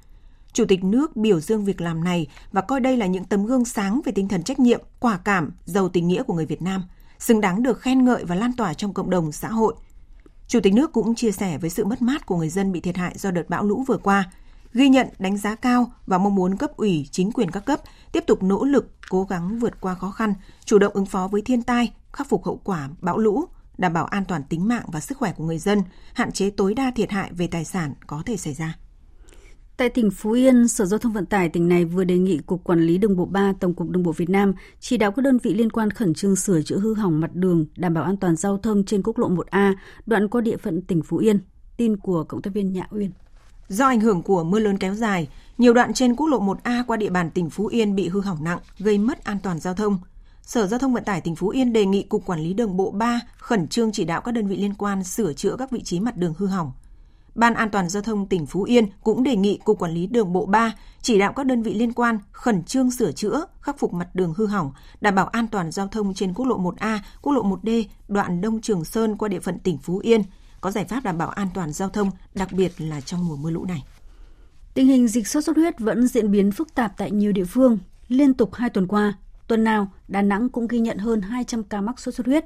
Chủ tịch nước biểu dương việc làm này và coi đây là những tấm gương sáng về tinh thần trách nhiệm, quả cảm, giàu tình nghĩa của người Việt Nam, xứng đáng được khen ngợi và lan tỏa trong cộng đồng xã hội. Chủ tịch nước cũng chia sẻ với sự mất mát của người dân bị thiệt hại do đợt bão lũ vừa qua, ghi nhận, đánh giá cao và mong muốn cấp ủy, chính quyền các cấp tiếp tục nỗ lực, cố gắng vượt qua khó khăn, chủ động ứng phó với thiên tai, khắc phục hậu quả bão lũ, đảm bảo an toàn tính mạng và sức khỏe của người dân, hạn chế tối đa thiệt hại về tài sản có thể xảy ra. Tại tỉnh Phú Yên, Sở Giao thông Vận tải tỉnh này vừa đề nghị Cục Quản lý Đường bộ ba, Tổng cục Đường bộ Việt Nam chỉ đạo các đơn vị liên quan khẩn trương sửa chữa hư hỏng mặt đường, đảm bảo an toàn giao thông trên quốc lộ một A, đoạn qua địa phận tỉnh Phú Yên. Tin của cộng tác viên Nhã Uyên. Do ảnh hưởng của mưa lớn kéo dài, nhiều đoạn trên quốc lộ một A qua địa bàn tỉnh Phú Yên bị hư hỏng nặng, gây mất an toàn giao thông. Sở Giao thông Vận tải tỉnh Phú Yên đề nghị Cục Quản lý Đường bộ ba khẩn trương chỉ đạo các đơn vị liên quan sửa chữa các vị trí mặt đường hư hỏng. Ban An toàn Giao thông tỉnh Phú Yên cũng đề nghị Cục Quản lý Đường bộ ba chỉ đạo các đơn vị liên quan khẩn trương sửa chữa, khắc phục mặt đường hư hỏng, đảm bảo an toàn giao thông trên quốc lộ một A, quốc lộ một D, đoạn Đông Trường Sơn qua địa phận tỉnh Phú Yên, có giải pháp đảm bảo an toàn giao thông, đặc biệt là trong mùa mưa lũ này. Tình hình dịch sốt xuất huyết vẫn diễn biến phức tạp tại nhiều địa phương. Liên tục hai tuần qua, tuần nào Đà Nẵng cũng ghi nhận hơn hai trăm ca mắc sốt xuất huyết.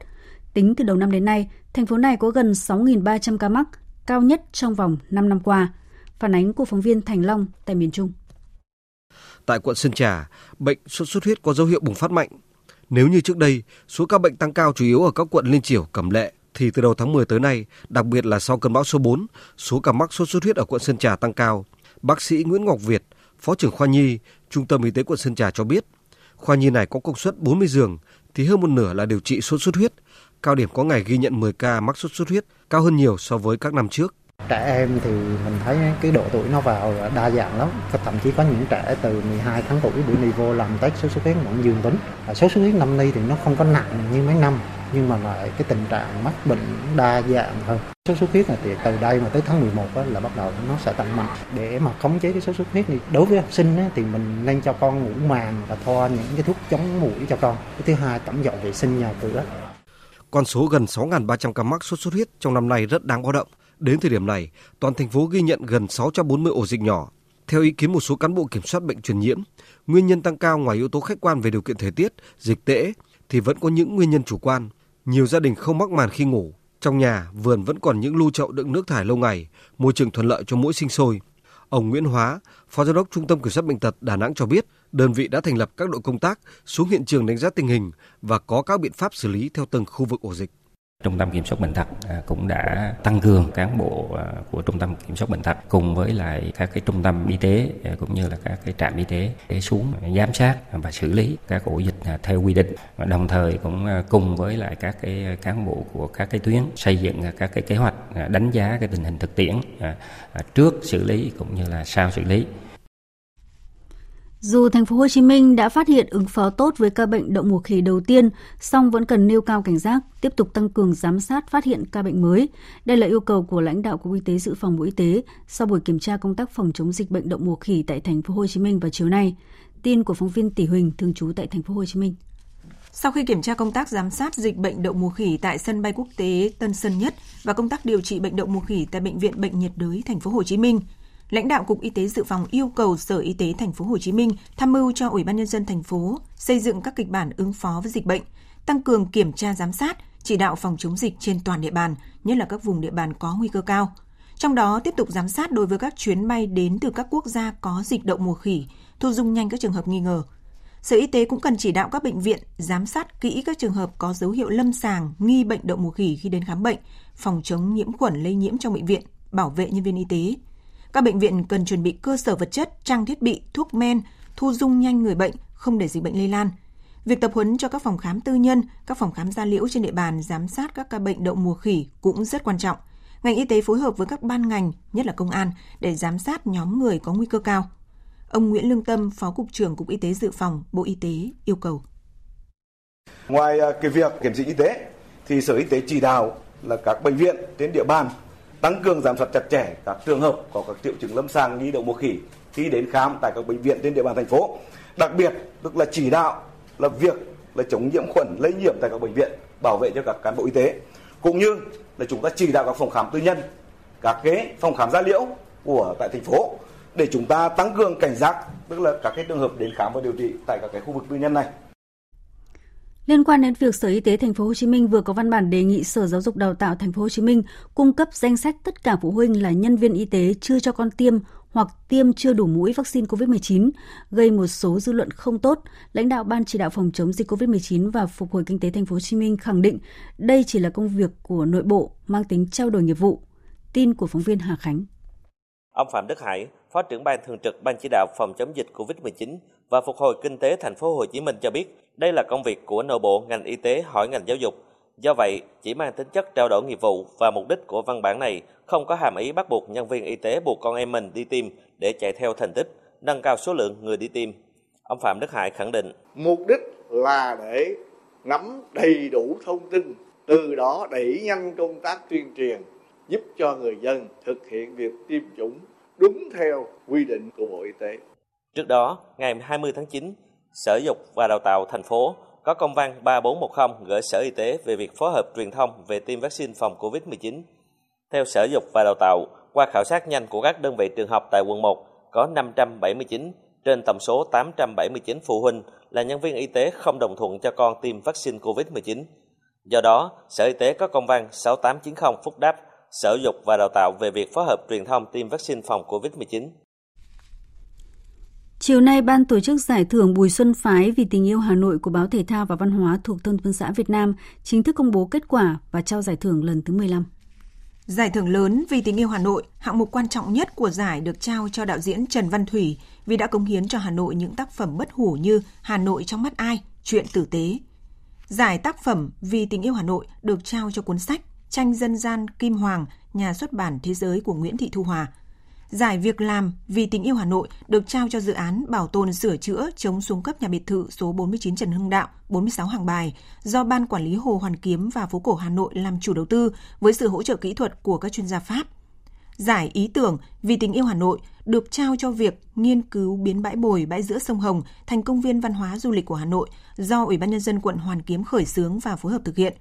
Tính từ đầu năm đến nay, thành phố này có gần sáu nghìn ba trăm ca mắc, cao nhất trong vòng năm năm qua. Phản ánh của phóng viên Thành Long tại miền Trung. Tại quận Sơn Trà, bệnh sốt xuất huyết có dấu hiệu bùng phát mạnh. Nếu như trước đây, số ca bệnh tăng cao chủ yếu ở các quận Liên Chiểu, Cẩm Lệ, thì từ đầu tháng mười tới nay, đặc biệt là sau cơn bão số bốn, số ca mắc sốt xuất huyết ở quận Sơn Trà tăng cao. Bác sĩ Nguyễn Ngọc Việt, Phó trưởng khoa nhi, Trung tâm Y tế quận Sơn Trà cho biết, khoa nhi này có công suất bốn mươi giường thì hơn một nửa là điều trị sốt xuất huyết. Cao điểm có ngày ghi nhận mười ca mắc sốt xuất huyết, cao hơn nhiều so với các năm trước. Trẻ em thì mình thấy cái độ tuổi nó vào đa dạng lắm, thậm chí có những trẻ từ mười hai tháng tuổi bữa nay vô làm test sốt xuất huyết vẫn dương tính. Sốt xuất huyết năm nay thì nó không có nặng như mấy năm, nhưng mà lại cái tình trạng mắc bệnh đa dạng hơn. Sốt xuất huyết là từ đây mà tới tháng mười một là bắt đầu nó sẽ tăng mạnh. Để mà khống chế cái sốt xuất huyết thì đối với học sinh thì mình nên cho con ngủ màng và thoa những cái thuốc chống muỗi cho con. Thứ hai, tẩm dọn vệ sinh nhà cửa. Con số gần sáu nghìn ba trăm ca mắc sốt xuất huyết trong năm nay rất đáng báo động. Đến thời điểm này, toàn thành phố ghi nhận gần sáu trăm bốn mươi ổ dịch nhỏ. Theo ý kiến một số cán bộ kiểm soát bệnh truyền nhiễm, nguyên nhân tăng cao ngoài yếu tố khách quan về điều kiện thời tiết, dịch tễ thì vẫn có những nguyên nhân chủ quan. Nhiều gia đình không mắc màn khi ngủ, trong nhà, vườn vẫn còn những lu chậu đựng nước thải lâu ngày, môi trường thuận lợi cho muỗi sinh sôi. Ông Nguyễn Hóa, Phó Giám đốc Trung tâm Kiểm soát Bệnh tật Đà Nẵng cho biết, đơn vị đã thành lập các đội công tác xuống hiện trường đánh giá tình hình và có các biện pháp xử lý theo từng khu vực ổ dịch. Trung tâm Kiểm soát Bệnh tật cũng đã tăng cường cán bộ của Trung tâm Kiểm soát Bệnh tật cùng với lại các cái trung tâm y tế cũng như là các cái trạm y tế để xuống giám sát và xử lý các ổ dịch theo quy định. Đồng thời cũng cùng với lại các cái cán bộ của các cái tuyến xây dựng các cái kế hoạch đánh giá cái tình hình thực tiễn trước xử lý cũng như là sau xử lý. Dù thành phố Hồ Chí Minh đã phát hiện ứng phó tốt với ca bệnh đậu mùa khỉ đầu tiên, song vẫn cần nêu cao cảnh giác, tiếp tục tăng cường giám sát phát hiện ca bệnh mới. Đây là yêu cầu của lãnh đạo Cục Y tế Dự phòng Bộ Y tế sau buổi kiểm tra công tác phòng chống dịch bệnh đậu mùa khỉ tại thành phố Hồ Chí Minh vào chiều nay. Tin của phóng viên Tỷ Huỳnh thường trú tại thành phố Hồ Chí Minh. Sau khi kiểm tra công tác giám sát dịch bệnh đậu mùa khỉ tại sân bay quốc tế Tân Sơn Nhất và công tác điều trị bệnh đậu mùa khỉ tại bệnh viện Bệnh nhiệt đới thành phố Hồ Chí Minh, lãnh đạo Cục Y tế Dự phòng yêu cầu Sở Y tế thành phố Hồ Chí Minh tham mưu cho Ủy ban nhân dân thành phố xây dựng các kịch bản ứng phó với dịch bệnh, tăng cường kiểm tra giám sát, chỉ đạo phòng chống dịch trên toàn địa bàn, nhất là các vùng địa bàn có nguy cơ cao. Trong đó tiếp tục giám sát đối với các chuyến bay đến từ các quốc gia có dịch đậu mùa khỉ, thu dung nhanh các trường hợp nghi ngờ. Sở Y tế cũng cần chỉ đạo các bệnh viện giám sát kỹ các trường hợp có dấu hiệu lâm sàng nghi bệnh đậu mùa khỉ khi đến khám bệnh, phòng chống nhiễm khuẩn lây nhiễm trong bệnh viện, bảo vệ nhân viên y tế. Các bệnh viện cần chuẩn bị cơ sở vật chất, trang thiết bị, thuốc men, thu dung nhanh người bệnh, không để dịch bệnh lây lan. Việc tập huấn cho các phòng khám tư nhân, các phòng khám da liễu trên địa bàn giám sát các ca bệnh đậu mùa khỉ cũng rất quan trọng. Ngành y tế phối hợp với các ban ngành, nhất là công an, để giám sát nhóm người có nguy cơ cao. Ông Nguyễn Lương Tâm, Phó Cục trưởng Cục Y tế Dự phòng, Bộ Y tế yêu cầu. Ngoài cái việc kiểm dịch y tế, thì Sở Y tế chỉ đạo là các bệnh viện trên địa bàn tăng cường giám sát chặt chẽ các trường hợp có các triệu chứng lâm sàng nghi đậu mùa khỉ khi đến khám tại các bệnh viện trên địa bàn thành phố. Đặc biệt, tức là chỉ đạo là việc là chống nhiễm khuẩn lây nhiễm tại các bệnh viện, bảo vệ cho các cán bộ y tế, cũng như là chúng ta chỉ đạo các phòng khám tư nhân, các cái phòng khám da liễu của tại thành phố để chúng ta tăng cường cảnh giác, tức là các cái trường hợp đến khám và điều trị tại các cái khu vực tư nhân này. Liên quan đến việc Sở Y tế Thành phố Hồ Chí Minh vừa có văn bản đề nghị Sở Giáo dục Đào tạo Thành phố Hồ Chí Minh cung cấp danh sách tất cả phụ huynh là nhân viên y tế chưa cho con tiêm hoặc tiêm chưa đủ mũi vaccine covid mười chín, gây một số dư luận không tốt. Lãnh đạo Ban Chỉ đạo phòng chống dịch covid mười chín và phục hồi kinh tế Thành phố Hồ Chí Minh khẳng định đây chỉ là công việc của nội bộ mang tính trao đổi nghiệp vụ. Tin của phóng viên Hà Khánh. Ông Phạm Đức Hải, Phó trưởng Ban thường trực Ban Chỉ đạo phòng chống dịch covid mười chín và phục hồi kinh tế Thành phố Hồ Chí Minh cho biết đây là công việc của nội bộ ngành y tế hỏi ngành giáo dục. Do vậy, chỉ mang tính chất trao đổi nghiệp vụ và mục đích của văn bản này không có hàm ý bắt buộc nhân viên y tế buộc con em mình đi tiêm để chạy theo thành tích, nâng cao số lượng người đi tiêm. Ông Phạm Đức Hải khẳng định, mục đích là để nắm đầy đủ thông tin, từ đó đẩy nhanh công tác tuyên truyền, giúp cho người dân thực hiện việc tiêm chủng đúng theo quy định của Bộ Y tế. Trước đó, ngày hai mươi tháng chín, Sở Giáo dục và Đào tạo thành phố có công văn ba bốn một không gửi Sở Y tế về việc phối hợp truyền thông về tiêm vaccine phòng covid mười chín. Theo Sở Giáo dục và Đào tạo, qua khảo sát nhanh của các đơn vị trường học tại quận một, có năm trăm bảy mươi chín trên tổng số tám trăm bảy mươi chín phụ huynh là nhân viên y tế không đồng thuận cho con tiêm vaccine covid mười chín. Do đó, Sở Y tế có công văn sáu tám chín không phúc đáp Sở Giáo dục và Đào tạo về việc phối hợp truyền thông tiêm vaccine phòng covid mười chín. Chiều nay, Ban tổ chức giải thưởng Bùi Xuân Phái vì tình yêu Hà Nội của Báo Thể thao và Văn hóa thuộc Thông tấn xã Việt Nam chính thức công bố kết quả và trao giải thưởng lần thứ mười lăm. Giải thưởng lớn Vì tình yêu Hà Nội, hạng mục quan trọng nhất của giải, được trao cho đạo diễn Trần Văn Thủy vì đã cống hiến cho Hà Nội những tác phẩm bất hủ như Hà Nội trong mắt ai, Chuyện tử tế. Giải tác phẩm Vì tình yêu Hà Nội được trao cho cuốn sách Tranh dân gian Kim Hoàng, Nhà xuất bản Thế giới của Nguyễn Thị Thu Hòa. Giải Việc làm Vì tình yêu Hà Nội được trao cho dự án bảo tồn, sửa chữa, chống xuống cấp nhà biệt thự số bốn mươi chín Trần Hưng Đạo, bốn mươi sáu Hàng Bài do Ban Quản lý Hồ Hoàn Kiếm và Phố cổ Hà Nội làm chủ đầu tư với sự hỗ trợ kỹ thuật của các chuyên gia Pháp. Giải Ý tưởng Vì tình yêu Hà Nội được trao cho việc nghiên cứu biến bãi bồi, bãi giữa sông Hồng thành công viên văn hóa du lịch của Hà Nội do Ủy ban Nhân dân quận Hoàn Kiếm khởi xướng và phối hợp thực hiện.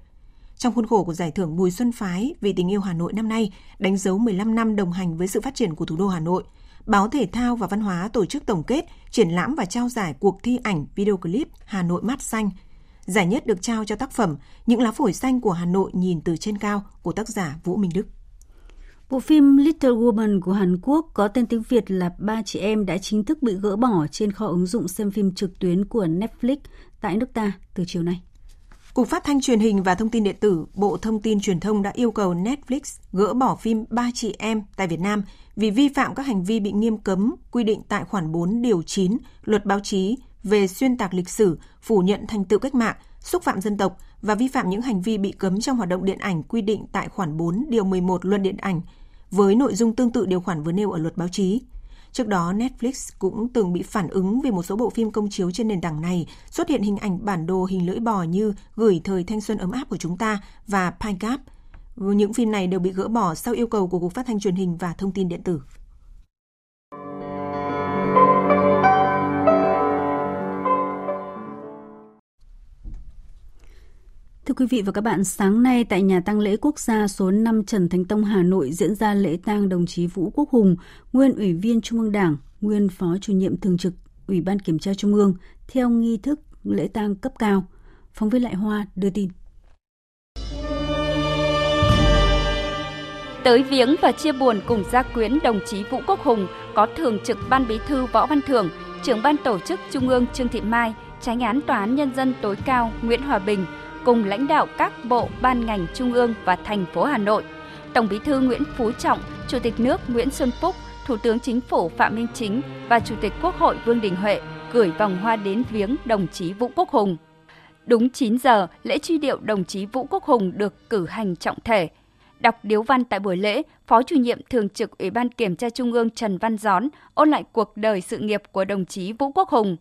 Trong khuôn khổ của giải thưởng Bùi Xuân Phái Vì tình yêu Hà Nội năm nay, đánh dấu mười lăm năm đồng hành với sự phát triển của thủ đô Hà Nội, Báo Thể thao và Văn hóa tổ chức tổng kết, triển lãm và trao giải cuộc thi ảnh video clip Hà Nội mát xanh. Giải nhất được trao cho tác phẩm Những lá phổi xanh của Hà Nội nhìn từ trên cao của tác giả Vũ Minh Đức. Bộ phim Little Woman của Hàn Quốc có tên tiếng Việt là Ba chị em đã chính thức bị gỡ bỏ trên kho ứng dụng xem phim trực tuyến của Netflix tại nước ta từ chiều nay. Cục Phát thanh Truyền hình và Thông tin Điện tử, Bộ Thông tin Truyền thông đã yêu cầu Netflix gỡ bỏ phim Ba chị em tại Việt Nam vì vi phạm các hành vi bị nghiêm cấm quy định tại khoản bốn điều chín Luật báo chí về xuyên tạc lịch sử, phủ nhận thành tựu cách mạng, xúc phạm dân tộc và vi phạm những hành vi bị cấm trong hoạt động điện ảnh quy định tại khoản bốn điều mười một Luật điện ảnh với nội dung tương tự điều khoản vừa nêu ở Luật báo chí. Trước đó, Netflix cũng từng bị phản ứng vì một số bộ phim công chiếu trên nền tảng này xuất hiện hình ảnh bản đồ hình lưỡi bò như Gửi thời thanh xuân ấm áp của chúng ta và Pine Gap. Những phim này đều bị gỡ bỏ sau yêu cầu của Cục Phát thanh Truyền hình và Thông tin Điện tử. Thưa quý vị và các bạn, sáng nay tại Nhà tang lễ Quốc gia số năm Trần Thánh Tông, Hà Nội diễn ra lễ tang đồng chí Vũ Quốc Hùng, nguyên Ủy viên Trung ương Đảng, nguyên Phó Chủ nhiệm Thường trực Ủy ban Kiểm tra Trung ương, theo nghi thức lễ tang cấp cao. Phóng viên Lại Hoa đưa tin. Tới viếng và chia buồn cùng gia quyến đồng chí Vũ Quốc Hùng có Thường trực Ban Bí thư Võ Văn Thưởng, Trưởng Ban Tổ chức Trung ương Trương Thị Mai, Chánh án Tòa án Nhân dân tối cao Nguyễn Hòa Bình, cùng lãnh đạo các bộ, ban ngành trung ương và thành phố Hà Nội, Tổng Bí thư Nguyễn Phú Trọng, Chủ tịch nước Nguyễn Xuân Phúc, Thủ tướng Chính phủ Phạm Minh Chính và Chủ tịch Quốc hội Vương Đình Huệ gửi vòng hoa đến viếng đồng chí Vũ Quốc Hùng. Đúng chín giờ, lễ truy điệu đồng chí Vũ Quốc Hùng được cử hành trọng thể. Đọc điếu văn tại buổi lễ, Phó Chủ nhiệm Thường trực Ủy ban Kiểm tra Trung ương Trần Văn Gión ôn lại cuộc đời sự nghiệp của đồng chí Vũ Quốc Hùng.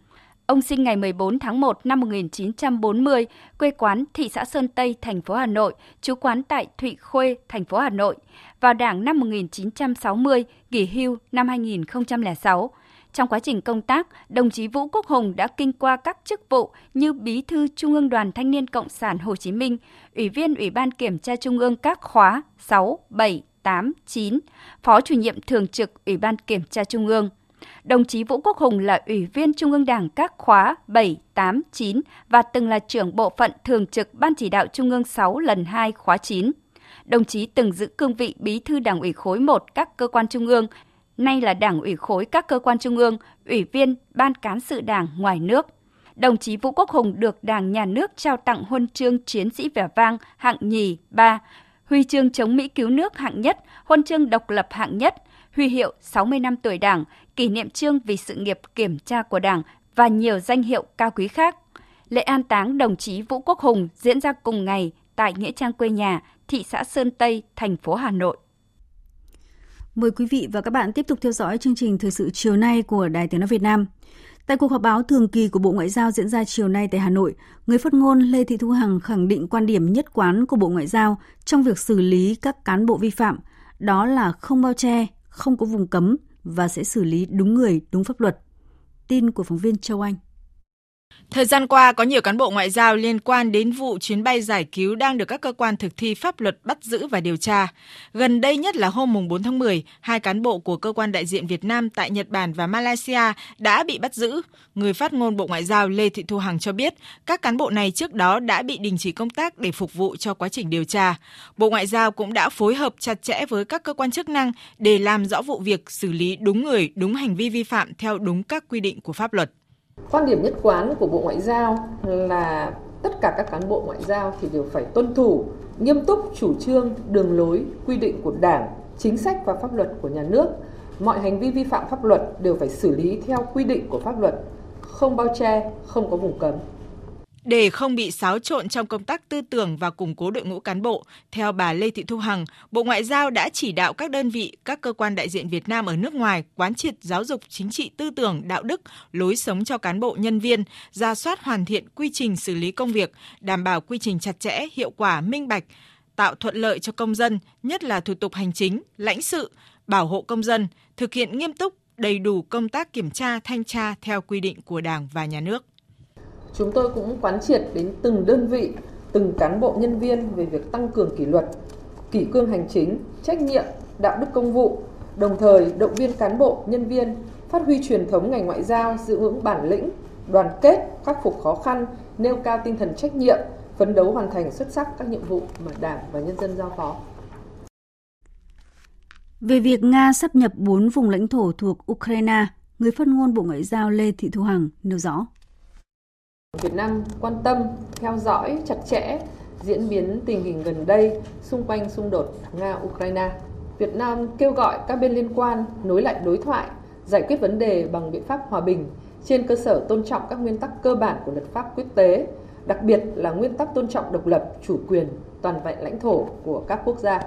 Ông sinh ngày mười bốn tháng một năm một nghìn chín trăm bốn mươi, quê quán thị xã Sơn Tây, thành phố Hà Nội, trú quán tại Thụy Khuê, thành phố Hà Nội. Vào Đảng năm một nghìn chín trăm sáu mươi, nghỉ hưu năm hai nghìn không trăm lẻ sáu. Trong quá trình công tác, đồng chí Vũ Quốc Hùng đã kinh qua các chức vụ như Bí thư Trung ương Đoàn Thanh niên Cộng sản Hồ Chí Minh, Ủy viên Ủy ban Kiểm tra Trung ương các khóa sáu, bảy, tám, chín, Phó chủ nhiệm thường trực Ủy ban Kiểm tra Trung ương. Đồng chí Vũ Quốc Hùng là Ủy viên Trung ương Đảng các khóa bảy, tám, chín và từng là trưởng bộ phận thường trực Ban chỉ đạo Trung ương sáu lần hai khóa chín. Đồng chí từng giữ cương vị Bí thư Đảng ủy khối một các cơ quan Trung ương, nay là Đảng ủy khối các cơ quan Trung ương, Ủy viên Ban cán sự Đảng ngoài nước. Đồng chí Vũ Quốc Hùng được Đảng, Nhà nước trao tặng Huân chương Chiến sĩ Vẻ vang hạng nhì, ba, Huy chương chống Mỹ cứu nước hạng nhất, Huân chương Độc lập hạng nhất, huy hiệu sáu mươi năm tuổi Đảng, kỷ niệm chương vì sự nghiệp kiểm tra của Đảng và nhiều danh hiệu cao quý khác. Lễ an táng đồng chí Vũ Quốc Hùng diễn ra cùng ngày tại nghĩa trang quê nhà, thị xã Sơn Tây, thành phố Hà Nội. Mời quý vị và các bạn tiếp tục theo dõi chương trình Thời sự chiều nay của Đài Tiếng nói Việt Nam. Tại cuộc họp báo thường kỳ của Bộ Ngoại giao diễn ra chiều nay tại Hà Nội, người phát ngôn Lê Thị Thu Hằng khẳng định quan điểm nhất quán của Bộ Ngoại giao trong việc xử lý các cán bộ vi phạm, đó là không bao che, không có vùng cấm và sẽ xử lý đúng người, đúng pháp luật. Tin của phóng viên Châu Anh. Thời gian qua, có nhiều cán bộ ngoại giao liên quan đến vụ chuyến bay giải cứu đang được các cơ quan thực thi pháp luật bắt giữ và điều tra. Gần đây nhất là hôm bốn tháng mười, hai cán bộ của cơ quan đại diện Việt Nam tại Nhật Bản và Malaysia đã bị bắt giữ. Người phát ngôn Bộ Ngoại giao Lê Thị Thu Hằng cho biết, các cán bộ này trước đó đã bị đình chỉ công tác để phục vụ cho quá trình điều tra. Bộ Ngoại giao cũng đã phối hợp chặt chẽ với các cơ quan chức năng để làm rõ vụ việc, xử lý đúng người, đúng hành vi vi phạm theo đúng các quy định của pháp luật. Quan điểm nhất quán của Bộ Ngoại giao là tất cả các cán bộ ngoại giao thì đều phải tuân thủ nghiêm túc chủ trương, đường lối, quy định của Đảng, chính sách và pháp luật của nhà nước. Mọi hành vi vi phạm pháp luật đều phải xử lý theo quy định của pháp luật, không bao che, không có vùng cấm. Để không bị xáo trộn trong công tác tư tưởng và củng cố đội ngũ cán bộ, theo bà Lê Thị Thu Hằng, Bộ Ngoại giao đã chỉ đạo các đơn vị, các cơ quan đại diện Việt Nam ở nước ngoài quán triệt giáo dục chính trị tư tưởng, đạo đức, lối sống cho cán bộ, nhân viên, rà soát hoàn thiện quy trình xử lý công việc, đảm bảo quy trình chặt chẽ, hiệu quả, minh bạch, tạo thuận lợi cho công dân, nhất là thủ tục hành chính, lãnh sự, bảo hộ công dân, thực hiện nghiêm túc, đầy đủ công tác kiểm tra, thanh tra theo quy định của Đảng và nhà nước. Chúng tôi cũng quán triệt đến từng đơn vị, từng cán bộ nhân viên về việc tăng cường kỷ luật, kỷ cương hành chính, trách nhiệm, đạo đức công vụ, đồng thời động viên cán bộ, nhân viên phát huy truyền thống ngành ngoại giao giữ vững bản lĩnh, đoàn kết, khắc phục khó khăn, nêu cao tinh thần trách nhiệm, phấn đấu hoàn thành xuất sắc các nhiệm vụ mà Đảng và nhân dân giao phó. Về việc Nga sáp nhập bốn vùng lãnh thổ thuộc Ukraine, người phát ngôn Bộ Ngoại giao Lê Thị Thu Hằng nêu rõ. Việt Nam quan tâm, theo dõi chặt chẽ diễn biến tình hình gần đây xung quanh xung đột Nga-Ukraine. Việt Nam kêu gọi các bên liên quan nối lại đối thoại, giải quyết vấn đề bằng biện pháp hòa bình trên cơ sở tôn trọng các nguyên tắc cơ bản của luật pháp quốc tế, đặc biệt là nguyên tắc tôn trọng độc lập, chủ quyền, toàn vẹn lãnh thổ của các quốc gia.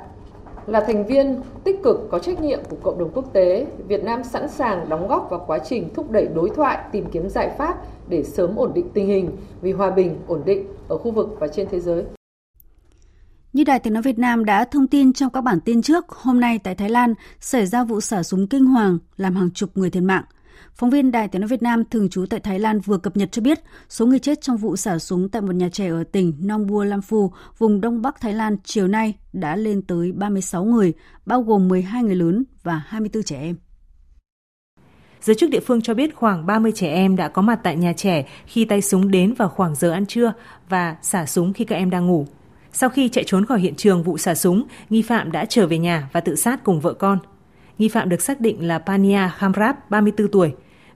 Là thành viên tích cực có trách nhiệm của cộng đồng quốc tế, Việt Nam sẵn sàng đóng góp vào quá trình thúc đẩy đối thoại, tìm kiếm giải pháp để sớm ổn định tình hình vì hòa bình, ổn định ở khu vực và trên thế giới. Như Đài Tiếng nói Việt Nam đã thông tin trong các bản tin trước, hôm nay tại Thái Lan xảy ra vụ xả súng kinh hoàng làm hàng chục người thiệt mạng. Phóng viên Đài Tiếng nói Việt Nam thường trú tại Thái Lan vừa cập nhật cho biết số người chết trong vụ xả súng tại một nhà trẻ ở tỉnh Nong Bua-Lamphu, vùng Đông Bắc Thái Lan chiều nay đã lên tới ba mươi sáu người, bao gồm mười hai người lớn và hai mươi tư trẻ em. Giới chức địa phương cho biết khoảng ba mươi trẻ em đã có mặt tại nhà trẻ khi tay súng đến vào khoảng giờ ăn trưa và xả súng khi các em đang ngủ. Sau khi chạy trốn khỏi hiện trường vụ xả súng, nghi phạm đã trở về nhà và tự sát cùng vợ con. Nghi phạm được xác định là Pania Khamrab, ba mươi tư tuổi.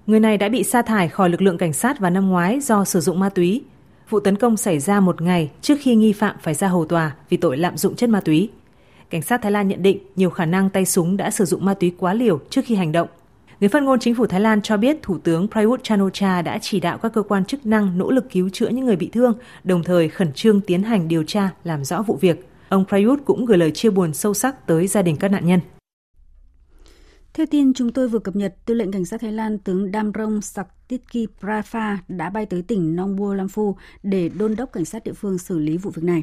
Người này đã bị sa thải khỏi lực lượng cảnh sát vào năm ngoái do sử dụng ma túy. Vụ tấn công xảy ra một ngày trước khi nghi phạm phải ra hầu tòa vì tội lạm dụng chất ma túy. Cảnh sát Thái Lan nhận định nhiều khả năng tay súng đã sử dụng ma túy quá liều trước khi hành động. Người phát ngôn chính phủ Thái Lan cho biết Thủ tướng Prayut Chan-o-cha đã chỉ đạo các cơ quan chức năng nỗ lực cứu chữa những người bị thương, đồng thời khẩn trương tiến hành điều tra làm rõ vụ việc. Ông Prayut cũng gửi lời chia buồn sâu sắc tới gia đình các nạn nhân. Theo tin chúng tôi vừa cập nhật, Tư lệnh Cảnh sát Thái Lan tướng Damrong Saktitki Prafa đã bay tới tỉnh Nong Bua Lamphu để đôn đốc cảnh sát địa phương xử lý vụ việc này.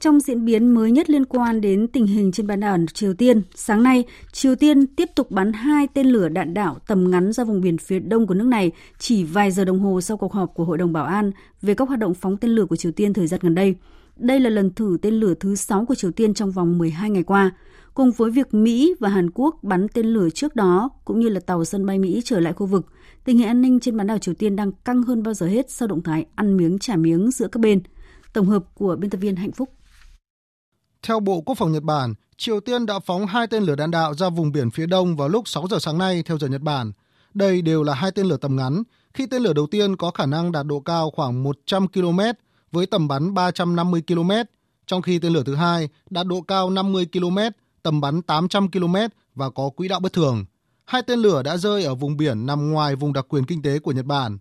Trong diễn biến mới nhất liên quan đến tình hình trên bán đảo Triều Tiên, sáng nay, Triều Tiên tiếp tục bắn hai tên lửa đạn đạo tầm ngắn ra vùng biển phía đông của nước này chỉ vài giờ đồng hồ sau cuộc họp của Hội đồng Bảo an về các hoạt động phóng tên lửa của Triều Tiên thời gian gần đây. Đây là lần thử tên lửa thứ sáu của Triều Tiên trong vòng mười hai ngày qua. Cùng với việc Mỹ và Hàn Quốc bắn tên lửa trước đó, cũng như là tàu sân bay Mỹ trở lại khu vực, tình hình an ninh trên bán đảo Triều Tiên đang căng hơn bao giờ hết sau động thái ăn miếng trả miếng giữa các bên. Tổng hợp của biên tập viên Hạnh Phúc. Theo Bộ Quốc phòng Nhật Bản, Triều Tiên đã phóng hai tên lửa đạn đạo ra vùng biển phía đông vào lúc sáu giờ sáng nay theo giờ Nhật Bản. Đây đều là hai tên lửa tầm ngắn, khi tên lửa đầu tiên có khả năng đạt độ cao khoảng một trăm ki-lô-mét với tầm bắn ba trăm năm mươi ki-lô-mét, trong khi tên lửa thứ hai đạt độ cao năm mươi ki-lô-mét, tầm bắn tám trăm ki-lô-mét và có quỹ đạo bất thường. Hai tên lửa đã rơi ở vùng biển nằm ngoài vùng đặc quyền kinh tế của Nhật Bản.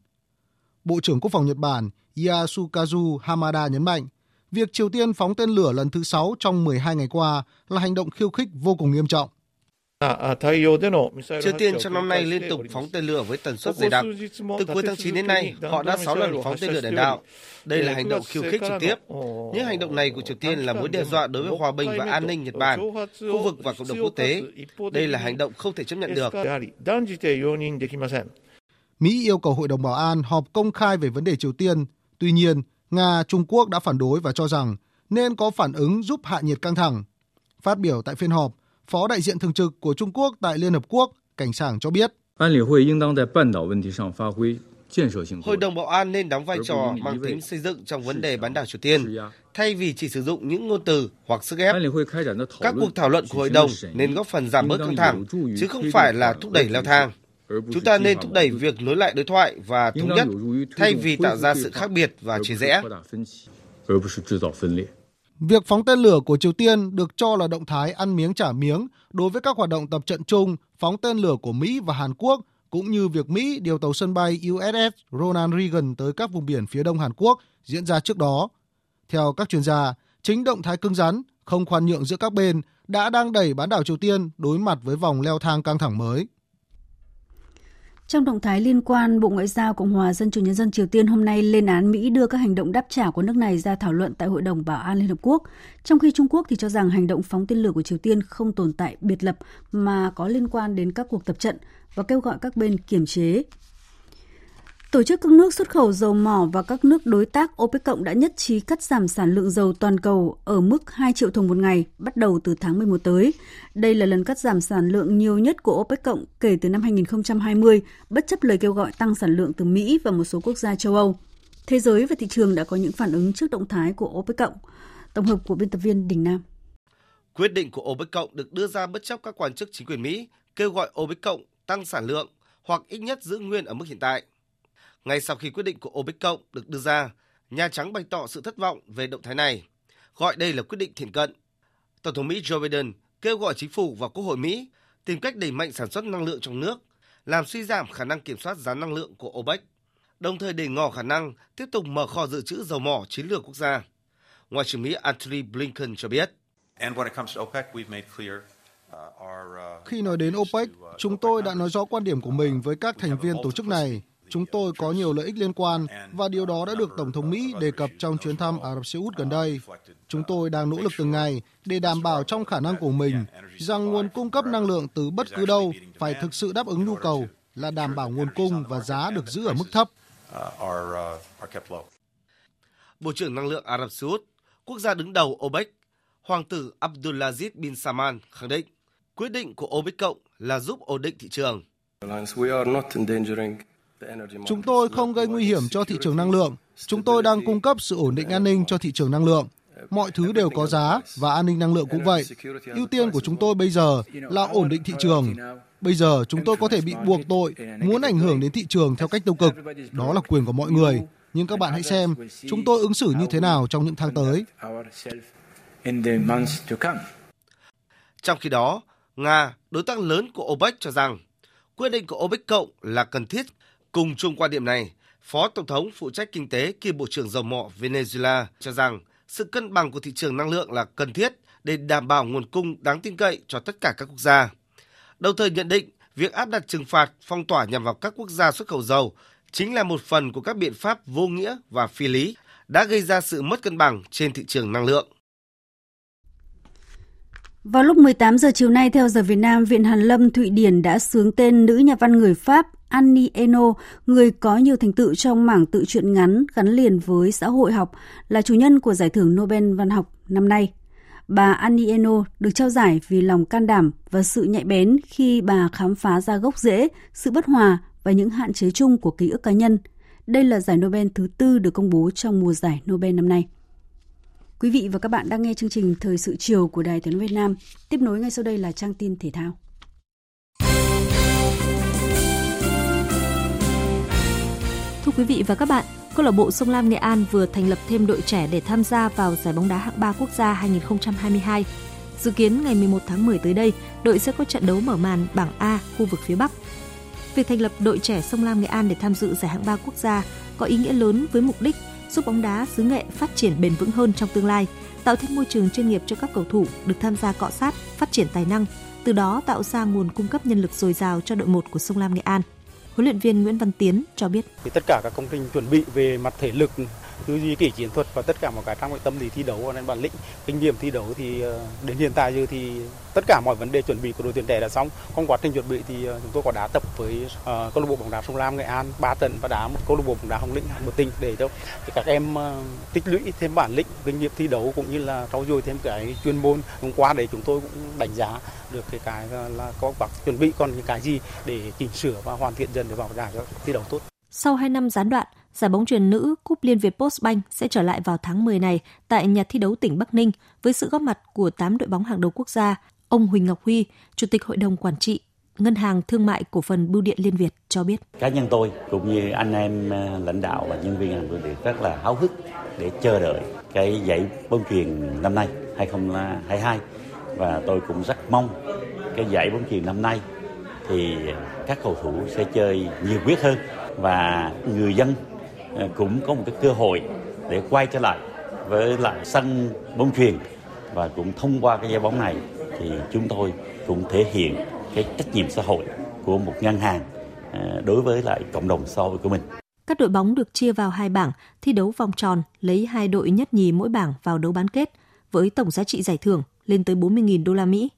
Bộ trưởng Quốc phòng Nhật Bản Yasukazu Hamada nhấn mạnh, việc Triều Tiên phóng tên lửa lần thứ sáu trong mười hai ngày qua là hành động khiêu khích vô cùng nghiêm trọng. Triều Tiên trong năm nay liên tục phóng tên lửa với tần suất dày đặc. Từ cuối tháng chín đến nay, họ đã sáu lần phóng tên lửa đạn đạo. Đây là hành động khiêu khích trực tiếp. Những hành động này của Triều Tiên là mối đe dọa đối với hòa bình và an ninh Nhật Bản, khu vực và cộng đồng quốc tế. Đây là hành động không thể chấp nhận được. Mỹ yêu cầu Hội đồng Bảo an họp công khai về vấn đề Triều Tiên. Tuy nhiên, Nga, Trung Quốc đã phản đối và cho rằng nên có phản ứng giúp hạ nhiệt căng thẳng. Phát biểu tại phiên họp, Phó đại diện thường trực của Trung Quốc tại Liên Hợp Quốc, Cảnh Sảng cho biết, Hội đồng Bảo an nên đóng vai trò mang tính xây dựng trong vấn đề bán đảo Triều Tiên, thay vì chỉ sử dụng những ngôn từ hoặc sức ép. Các cuộc thảo luận của Hội đồng nên góp phần giảm bớt căng thẳng, chứ không phải là thúc đẩy leo thang. Chúng ta nên thúc đẩy việc nối lại đối thoại và thống nhất, thay vì tạo ra sự khác biệt và chia rẽ. Việc phóng tên lửa của Triều Tiên được cho là động thái ăn miếng trả miếng đối với các hoạt động tập trận chung, phóng tên lửa của Mỹ và Hàn Quốc, cũng như việc Mỹ điều tàu sân bay u ét ét Ronald Reagan tới các vùng biển phía đông Hàn Quốc diễn ra trước đó. Theo các chuyên gia, chính động thái cứng rắn, không khoan nhượng giữa các bên đã đang đẩy bán đảo Triều Tiên đối mặt với vòng leo thang căng thẳng mới. Trong động thái liên quan, Bộ Ngoại giao Cộng hòa Dân chủ Nhân dân Triều Tiên hôm nay lên án Mỹ đưa các hành động đáp trả của nước này ra thảo luận tại Hội đồng Bảo an Liên Hợp Quốc, trong khi Trung Quốc thì cho rằng hành động phóng tên lửa của Triều Tiên không tồn tại biệt lập mà có liên quan đến các cuộc tập trận và kêu gọi các bên kiềm chế. Tổ chức các nước xuất khẩu dầu mỏ và các nước đối tác OPEC cộng đã nhất trí cắt giảm sản lượng dầu toàn cầu ở mức hai triệu thùng một ngày bắt đầu từ tháng mười một tới. Đây là lần cắt giảm sản lượng nhiều nhất của OPEC cộng kể từ năm hai nghìn không trăm hai mươi, bất chấp lời kêu gọi tăng sản lượng từ Mỹ và một số quốc gia châu Âu. Thế giới và thị trường đã có những phản ứng trước động thái của OPEC cộng. Tổng hợp của biên tập viên Đình Nam. Quyết định của OPEC cộng được đưa ra bất chấp các quan chức chính quyền Mỹ kêu gọi OPEC cộng tăng sản lượng hoặc ít nhất giữ nguyên ở mức hiện tại. Ngay sau khi quyết định của OPEC cộng được đưa ra, Nhà Trắng bày tỏ sự thất vọng về động thái này, gọi đây là quyết định thiển cận. Tổng thống Mỹ Joe Biden kêu gọi chính phủ và Quốc hội Mỹ tìm cách đẩy mạnh sản xuất năng lượng trong nước, làm suy giảm khả năng kiểm soát giá năng lượng của OPEC, đồng thời để ngỏ khả năng tiếp tục mở kho dự trữ dầu mỏ chiến lược quốc gia. Ngoại trưởng Mỹ Antony Blinken cho biết. Khi nói đến OPEC, chúng tôi đã nói rõ quan điểm của mình với các thành viên tổ chức này. Chúng tôi có nhiều lợi ích liên quan và điều đó đã được Tổng thống Mỹ đề cập trong chuyến thăm Ả Rập Xê Út gần đây. Chúng tôi đang nỗ lực từng ngày để đảm bảo trong khả năng của mình rằng nguồn cung cấp năng lượng từ bất cứ đâu phải thực sự đáp ứng nhu cầu, là đảm bảo nguồn cung và giá được giữ ở mức thấp. Bộ trưởng Năng lượng Ả Rập Xê Út, quốc gia đứng đầu OPEC, Hoàng tử Abdulaziz bin Salman khẳng định quyết định của OPEC cộng là giúp ổn định thị trường. Chúng tôi không gây nguy hiểm cho thị trường năng lượng. Chúng tôi đang cung cấp sự ổn định an ninh cho thị trường năng lượng. Mọi thứ đều có giá và an ninh năng lượng cũng vậy. Ưu tiên của chúng tôi bây giờ là ổn định thị trường. Bây giờ chúng tôi có thể bị buộc tội muốn ảnh hưởng đến thị trường theo cách tiêu cực. Đó là quyền của mọi người. Nhưng các bạn hãy xem chúng tôi ứng xử như thế nào trong những tháng tới. Trong khi đó, Nga, đối tác lớn của OPEC cho rằng quyết định của OPEC cộng là cần thiết. Cùng chung quan điểm này, Phó Tổng thống phụ trách kinh tế kiêm Bộ trưởng Dầu mỏ Venezuela cho rằng sự cân bằng của thị trường năng lượng là cần thiết để đảm bảo nguồn cung đáng tin cậy cho tất cả các quốc gia. Đồng thời nhận định việc áp đặt trừng phạt phong tỏa nhằm vào các quốc gia xuất khẩu dầu chính là một phần của các biện pháp vô nghĩa và phi lý đã gây ra sự mất cân bằng trên thị trường năng lượng. Vào lúc mười tám giờ chiều nay, theo giờ Việt Nam, Viện Hàn Lâm Thụy Điển đã xướng tên nữ nhà văn người Pháp Annie Ernaux, người có nhiều thành tựu trong mảng tự truyện ngắn gắn liền với xã hội học, là chủ nhân của giải thưởng Nobel Văn học năm nay. Bà Annie Ernaux được trao giải vì lòng can đảm và sự nhạy bén khi bà khám phá ra gốc rễ, sự bất hòa và những hạn chế chung của ký ức cá nhân. Đây là giải Nobel thứ tư được công bố trong mùa giải Nobel năm nay. Quý vị và các bạn đang nghe chương trình Thời sự chiều của Đài Tiếng nói Việt Nam. Tiếp nối ngay sau đây là trang tin thể thao. Thưa quý vị và các bạn, Câu lạc bộ Sông Lam Nghệ An vừa thành lập thêm đội trẻ để tham gia vào giải bóng đá hạng ba quốc gia hai không hai hai. Dự kiến ngày mười một tháng mười tới đây, đội sẽ có trận đấu mở màn bảng A khu vực phía Bắc. Việc thành lập đội trẻ Sông Lam Nghệ An để tham dự giải hạng ba quốc gia có ý nghĩa lớn với mục đích giúp bóng đá xứ Nghệ phát triển bền vững hơn trong tương lai, tạo thêm môi trường chuyên nghiệp cho các cầu thủ được tham gia cọ sát, phát triển tài năng, từ đó tạo ra nguồn cung cấp nhân lực dồi dào cho đội một của Sông Lam Nghệ An. Huấn luyện viên Nguyễn Văn Tiến cho biết: thì tất cả các công trình chuẩn bị về mặt thể lực, tư duy kỹ chiến thuật và tất cả mọi cái trong tâm lý thi đấu và bản lĩnh, kinh nghiệm thi đấu thì đến hiện tại giờ thì tất cả mọi vấn đề chuẩn bị của đội tuyển trẻ đã xong. Trong quá trình chuẩn bị thì chúng tôi có đá tập với uh, câu lạc bộ bóng đá Sông Lam Nghệ An ba trận và đá một câu lạc bộ bóng đá Hồng Lĩnh một tỉnh để cho các em uh, tích lũy thêm bản lĩnh, kinh nghiệm thi đấu cũng như là trau dồi thêm cái chuyên môn. Hôm qua đấy chúng tôi cũng đánh giá được cái cái là có bác chuẩn bị còn những cái gì để chỉnh sửa và hoàn thiện dần để vào giải thi đấu tốt. Sau hai năm gián đoạn, giải bóng chuyền nữ Cúp Liên Việt Postbank sẽ trở lại vào tháng mười này tại nhà thi đấu tỉnh Bắc Ninh với sự góp mặt của tám đội bóng hàng đầu quốc gia. Ông Huỳnh Ngọc Huy, Chủ tịch Hội đồng Quản trị Ngân hàng Thương mại Cổ phần Bưu điện Liên Việt cho biết: cá nhân tôi cũng như anh em lãnh đạo và nhân viên ngân hàng Bưu điện rất là háo hức để chờ đợi cái giải bóng chuyền năm nay hai không hai hai, và tôi cũng rất mong cái giải bóng chuyền năm nay thì các cầu thủ sẽ chơi nhiều quyết hơn và người dân cũng có một cái cơ hội để quay trở lại với lại sân bóng chuyền, và cũng thông qua cái giải bóng này thì chúng tôi cũng thể hiện cái trách nhiệm xã hội của một ngân hàng đối với lại cộng đồng xã hội của mình. Các đội bóng được chia vào hai bảng thi đấu vòng tròn, lấy hai đội nhất nhì mỗi bảng vào đấu bán kết với tổng giá trị giải thưởng lên tới bốn mươi nghìn đô la Mỹ.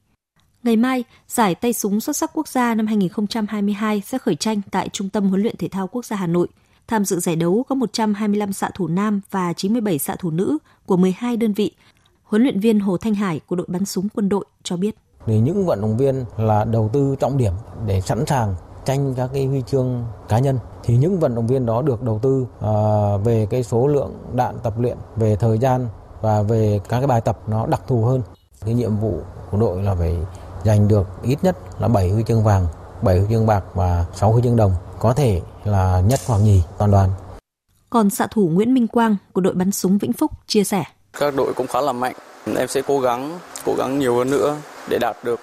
Ngày mai, giải tay súng xuất sắc quốc gia năm hai không hai hai sẽ khởi tranh tại Trung tâm Huấn luyện Thể thao Quốc gia Hà Nội. Tham dự giải đấu có một trăm hai mươi lăm xạ thủ nam và chín mươi bảy xạ thủ nữ của mười hai đơn vị. Huấn luyện viên Hồ Thanh Hải của đội bắn súng quân đội cho biết: thì những vận động viên là đầu tư trọng điểm để sẵn sàng tranh các cái huy chương cá nhân. Thì những vận động viên đó được đầu tư uh, về cái số lượng đạn tập luyện, về thời gian và về các cái bài tập nó đặc thù hơn. Cái nhiệm vụ của đội là phải giành được ít nhất là bảy huy chương vàng, bảy huy chương bạc và sáu huy chương đồng, có thể là nhất hoặc nhì toàn đoàn. Còn xạ thủ Nguyễn Minh Quang của đội bắn súng Vĩnh Phúc chia sẻ: các đội cũng khá là mạnh, em sẽ cố gắng, cố gắng nhiều hơn nữa để đạt được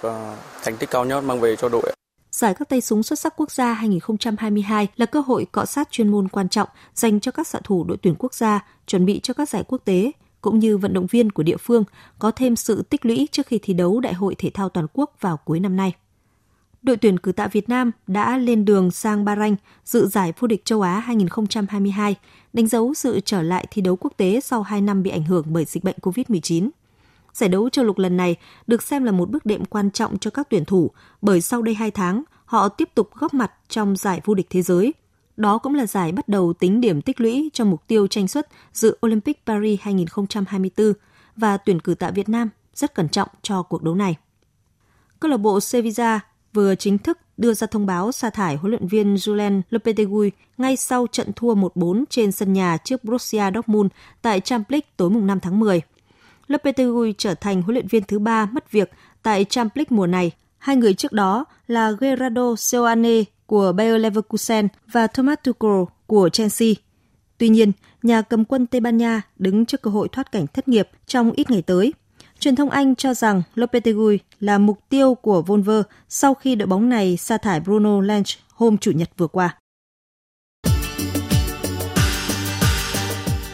thành tích cao nhất mang về cho đội. Giải các tay súng xuất sắc quốc gia hai không hai hai là cơ hội cọ sát chuyên môn quan trọng dành cho các xạ thủ đội tuyển quốc gia chuẩn bị cho các giải quốc tế, cũng như vận động viên của địa phương có thêm sự tích lũy trước khi thi đấu Đại hội Thể thao Toàn quốc vào cuối năm nay. Đội tuyển cử tạ Việt Nam đã lên đường sang Bahrain dự giải vô địch châu Á hai không hai hai, đánh dấu sự trở lại thi đấu quốc tế sau hai năm bị ảnh hưởng bởi dịch bệnh covid mười chín. Giải đấu châu lục lần này được xem là một bước đệm quan trọng cho các tuyển thủ, bởi sau đây hai tháng, họ tiếp tục góp mặt trong giải vô địch thế giới. Đó cũng là giải bắt đầu tính điểm tích lũy cho mục tiêu tranh suất dự Olympic Paris hai không hai tư, và tuyển cử tạ Việt Nam rất cẩn trọng cho cuộc đấu này. Câu lạc bộ Sevilla vừa chính thức đưa ra thông báo sa thải huấn luyện viên Julen Lopetegui ngay sau trận thua một bốn trên sân nhà trước Borussia Dortmund tại Champions League tối năm tháng mười. Lopetegui trở thành huấn luyện viên thứ ba mất việc tại Champions League mùa này. Hai người trước đó là Gerardo Seoane của Bayer Leverkusen và Thomas Tuchel của Chelsea. Tuy nhiên, nhà cầm quân Tây Ban Nha đứng trước cơ hội thoát cảnh thất nghiệp trong ít ngày tới. Truyền thông Anh cho rằng Lopetegui là mục tiêu của Volver sau khi đội bóng này sa thải Bruno Lange hôm Chủ nhật vừa qua.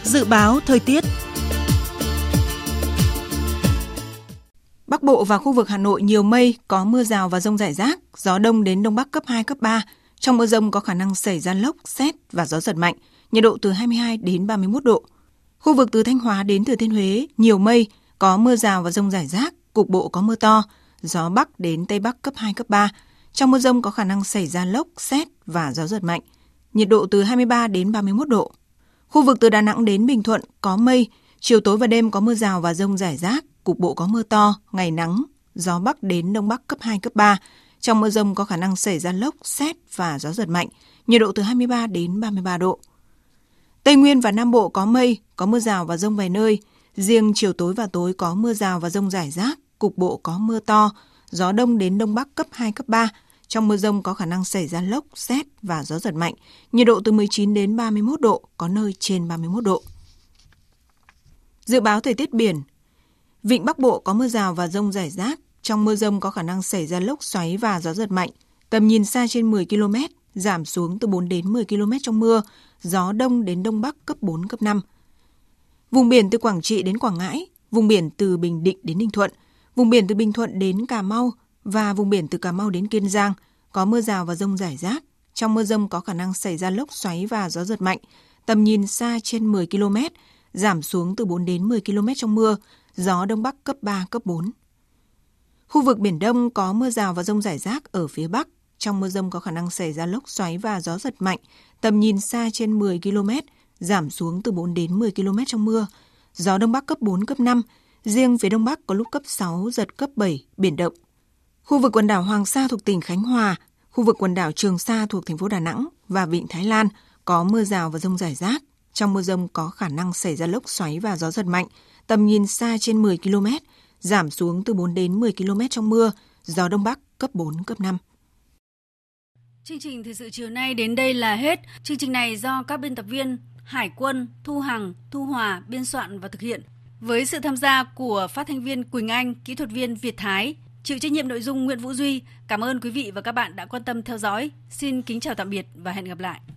Dự báo thời tiết. Bắc Bộ và khu vực Hà Nội nhiều mây, có mưa rào và dông rải rác, gió đông đến đông bắc cấp hai, cấp ba. Trong mưa dông có khả năng xảy ra lốc, sét và gió giật mạnh, nhiệt độ từ hai mươi hai đến ba mươi mốt độ. Khu vực từ Thanh Hóa đến Thừa Thiên Huế nhiều mây, có mưa rào và dông rải rác, cục bộ có mưa to, gió Bắc đến Tây Bắc cấp hai, cấp ba. Trong mưa dông có khả năng xảy ra lốc, sét và gió giật mạnh. Nhiệt độ từ hai mươi ba đến ba mươi mốt độ. Khu vực từ Đà Nẵng đến Bình Thuận có mây, chiều tối và đêm có mưa rào và dông rải rác, cục bộ có mưa to, ngày nắng, gió Bắc đến Đông Bắc cấp hai, cấp ba. Trong mưa dông có khả năng xảy ra lốc, sét và gió giật mạnh, nhiệt độ từ hai mươi ba đến ba mươi ba độ. Tây Nguyên và Nam Bộ có mây, có mưa rào và dông vài nơi. Riêng chiều tối và tối có mưa rào và dông rải rác, cục bộ có mưa to, gió Đông đến Đông Bắc cấp hai, cấp ba. Trong mưa dông có khả năng xảy ra lốc, sét và gió giật mạnh, nhiệt độ từ mười chín đến ba mươi mốt độ, có nơi trên ba mươi mốt độ. Dự báo thời tiết biển. Vịnh Bắc Bộ có mưa rào và dông rải rác, trong mưa dông có khả năng xảy ra lốc xoáy và gió giật mạnh, tầm nhìn xa trên mười ki lô mét, giảm xuống từ bốn đến mười ki lô mét trong mưa, gió Đông đến Đông Bắc cấp bốn, cấp năm. Vùng biển từ Quảng Trị đến Quảng Ngãi, vùng biển từ Bình Định đến Ninh Thuận, vùng biển từ Bình Thuận đến Cà Mau và vùng biển từ Cà Mau đến Kiên Giang có mưa rào và dông rải rác. Trong mưa dông có khả năng xảy ra lốc xoáy và gió giật mạnh, tầm nhìn xa trên mười ki lô mét, giảm xuống từ bốn đến mười ki lô mét trong mưa, gió Đông Bắc cấp ba, cấp bốn. Khu vực Biển Đông có mưa rào và dông rải rác ở phía Bắc. Trong mưa dông có khả năng xảy ra lốc xoáy và gió giật mạnh, tầm nhìn xa trên mười ki lô mét, giảm xuống từ bốn đến mười ki lô mét trong mưa, gió Đông Bắc cấp bốn, cấp năm, riêng phía Đông Bắc có lúc cấp sáu, giật cấp bảy, biển động. Khu vực quần đảo Hoàng Sa thuộc tỉnh Khánh Hòa, khu vực quần đảo Trường Sa thuộc thành phố Đà Nẵng và Vịnh Thái Lan có mưa rào và dông rải rác. Trong mưa dông có khả năng xảy ra lốc xoáy và gió giật mạnh, tầm nhìn xa trên mười ki lô mét, giảm xuống từ bốn đến mười ki lô mét trong mưa, gió Đông Bắc cấp bốn, cấp năm. Chương trình thời sự chiều nay đến đây là hết. Chương trình này do các biên tập viên Hải Quân, Thu Hằng, Thu Hòa biên soạn và thực hiện, với sự tham gia của phát thanh viên Quỳnh Anh, kỹ thuật viên Việt Thái, chịu trách nhiệm nội dung Nguyễn Vũ Duy. Cảm ơn quý vị và các bạn đã quan tâm theo dõi. Xin kính chào tạm biệt và hẹn gặp lại.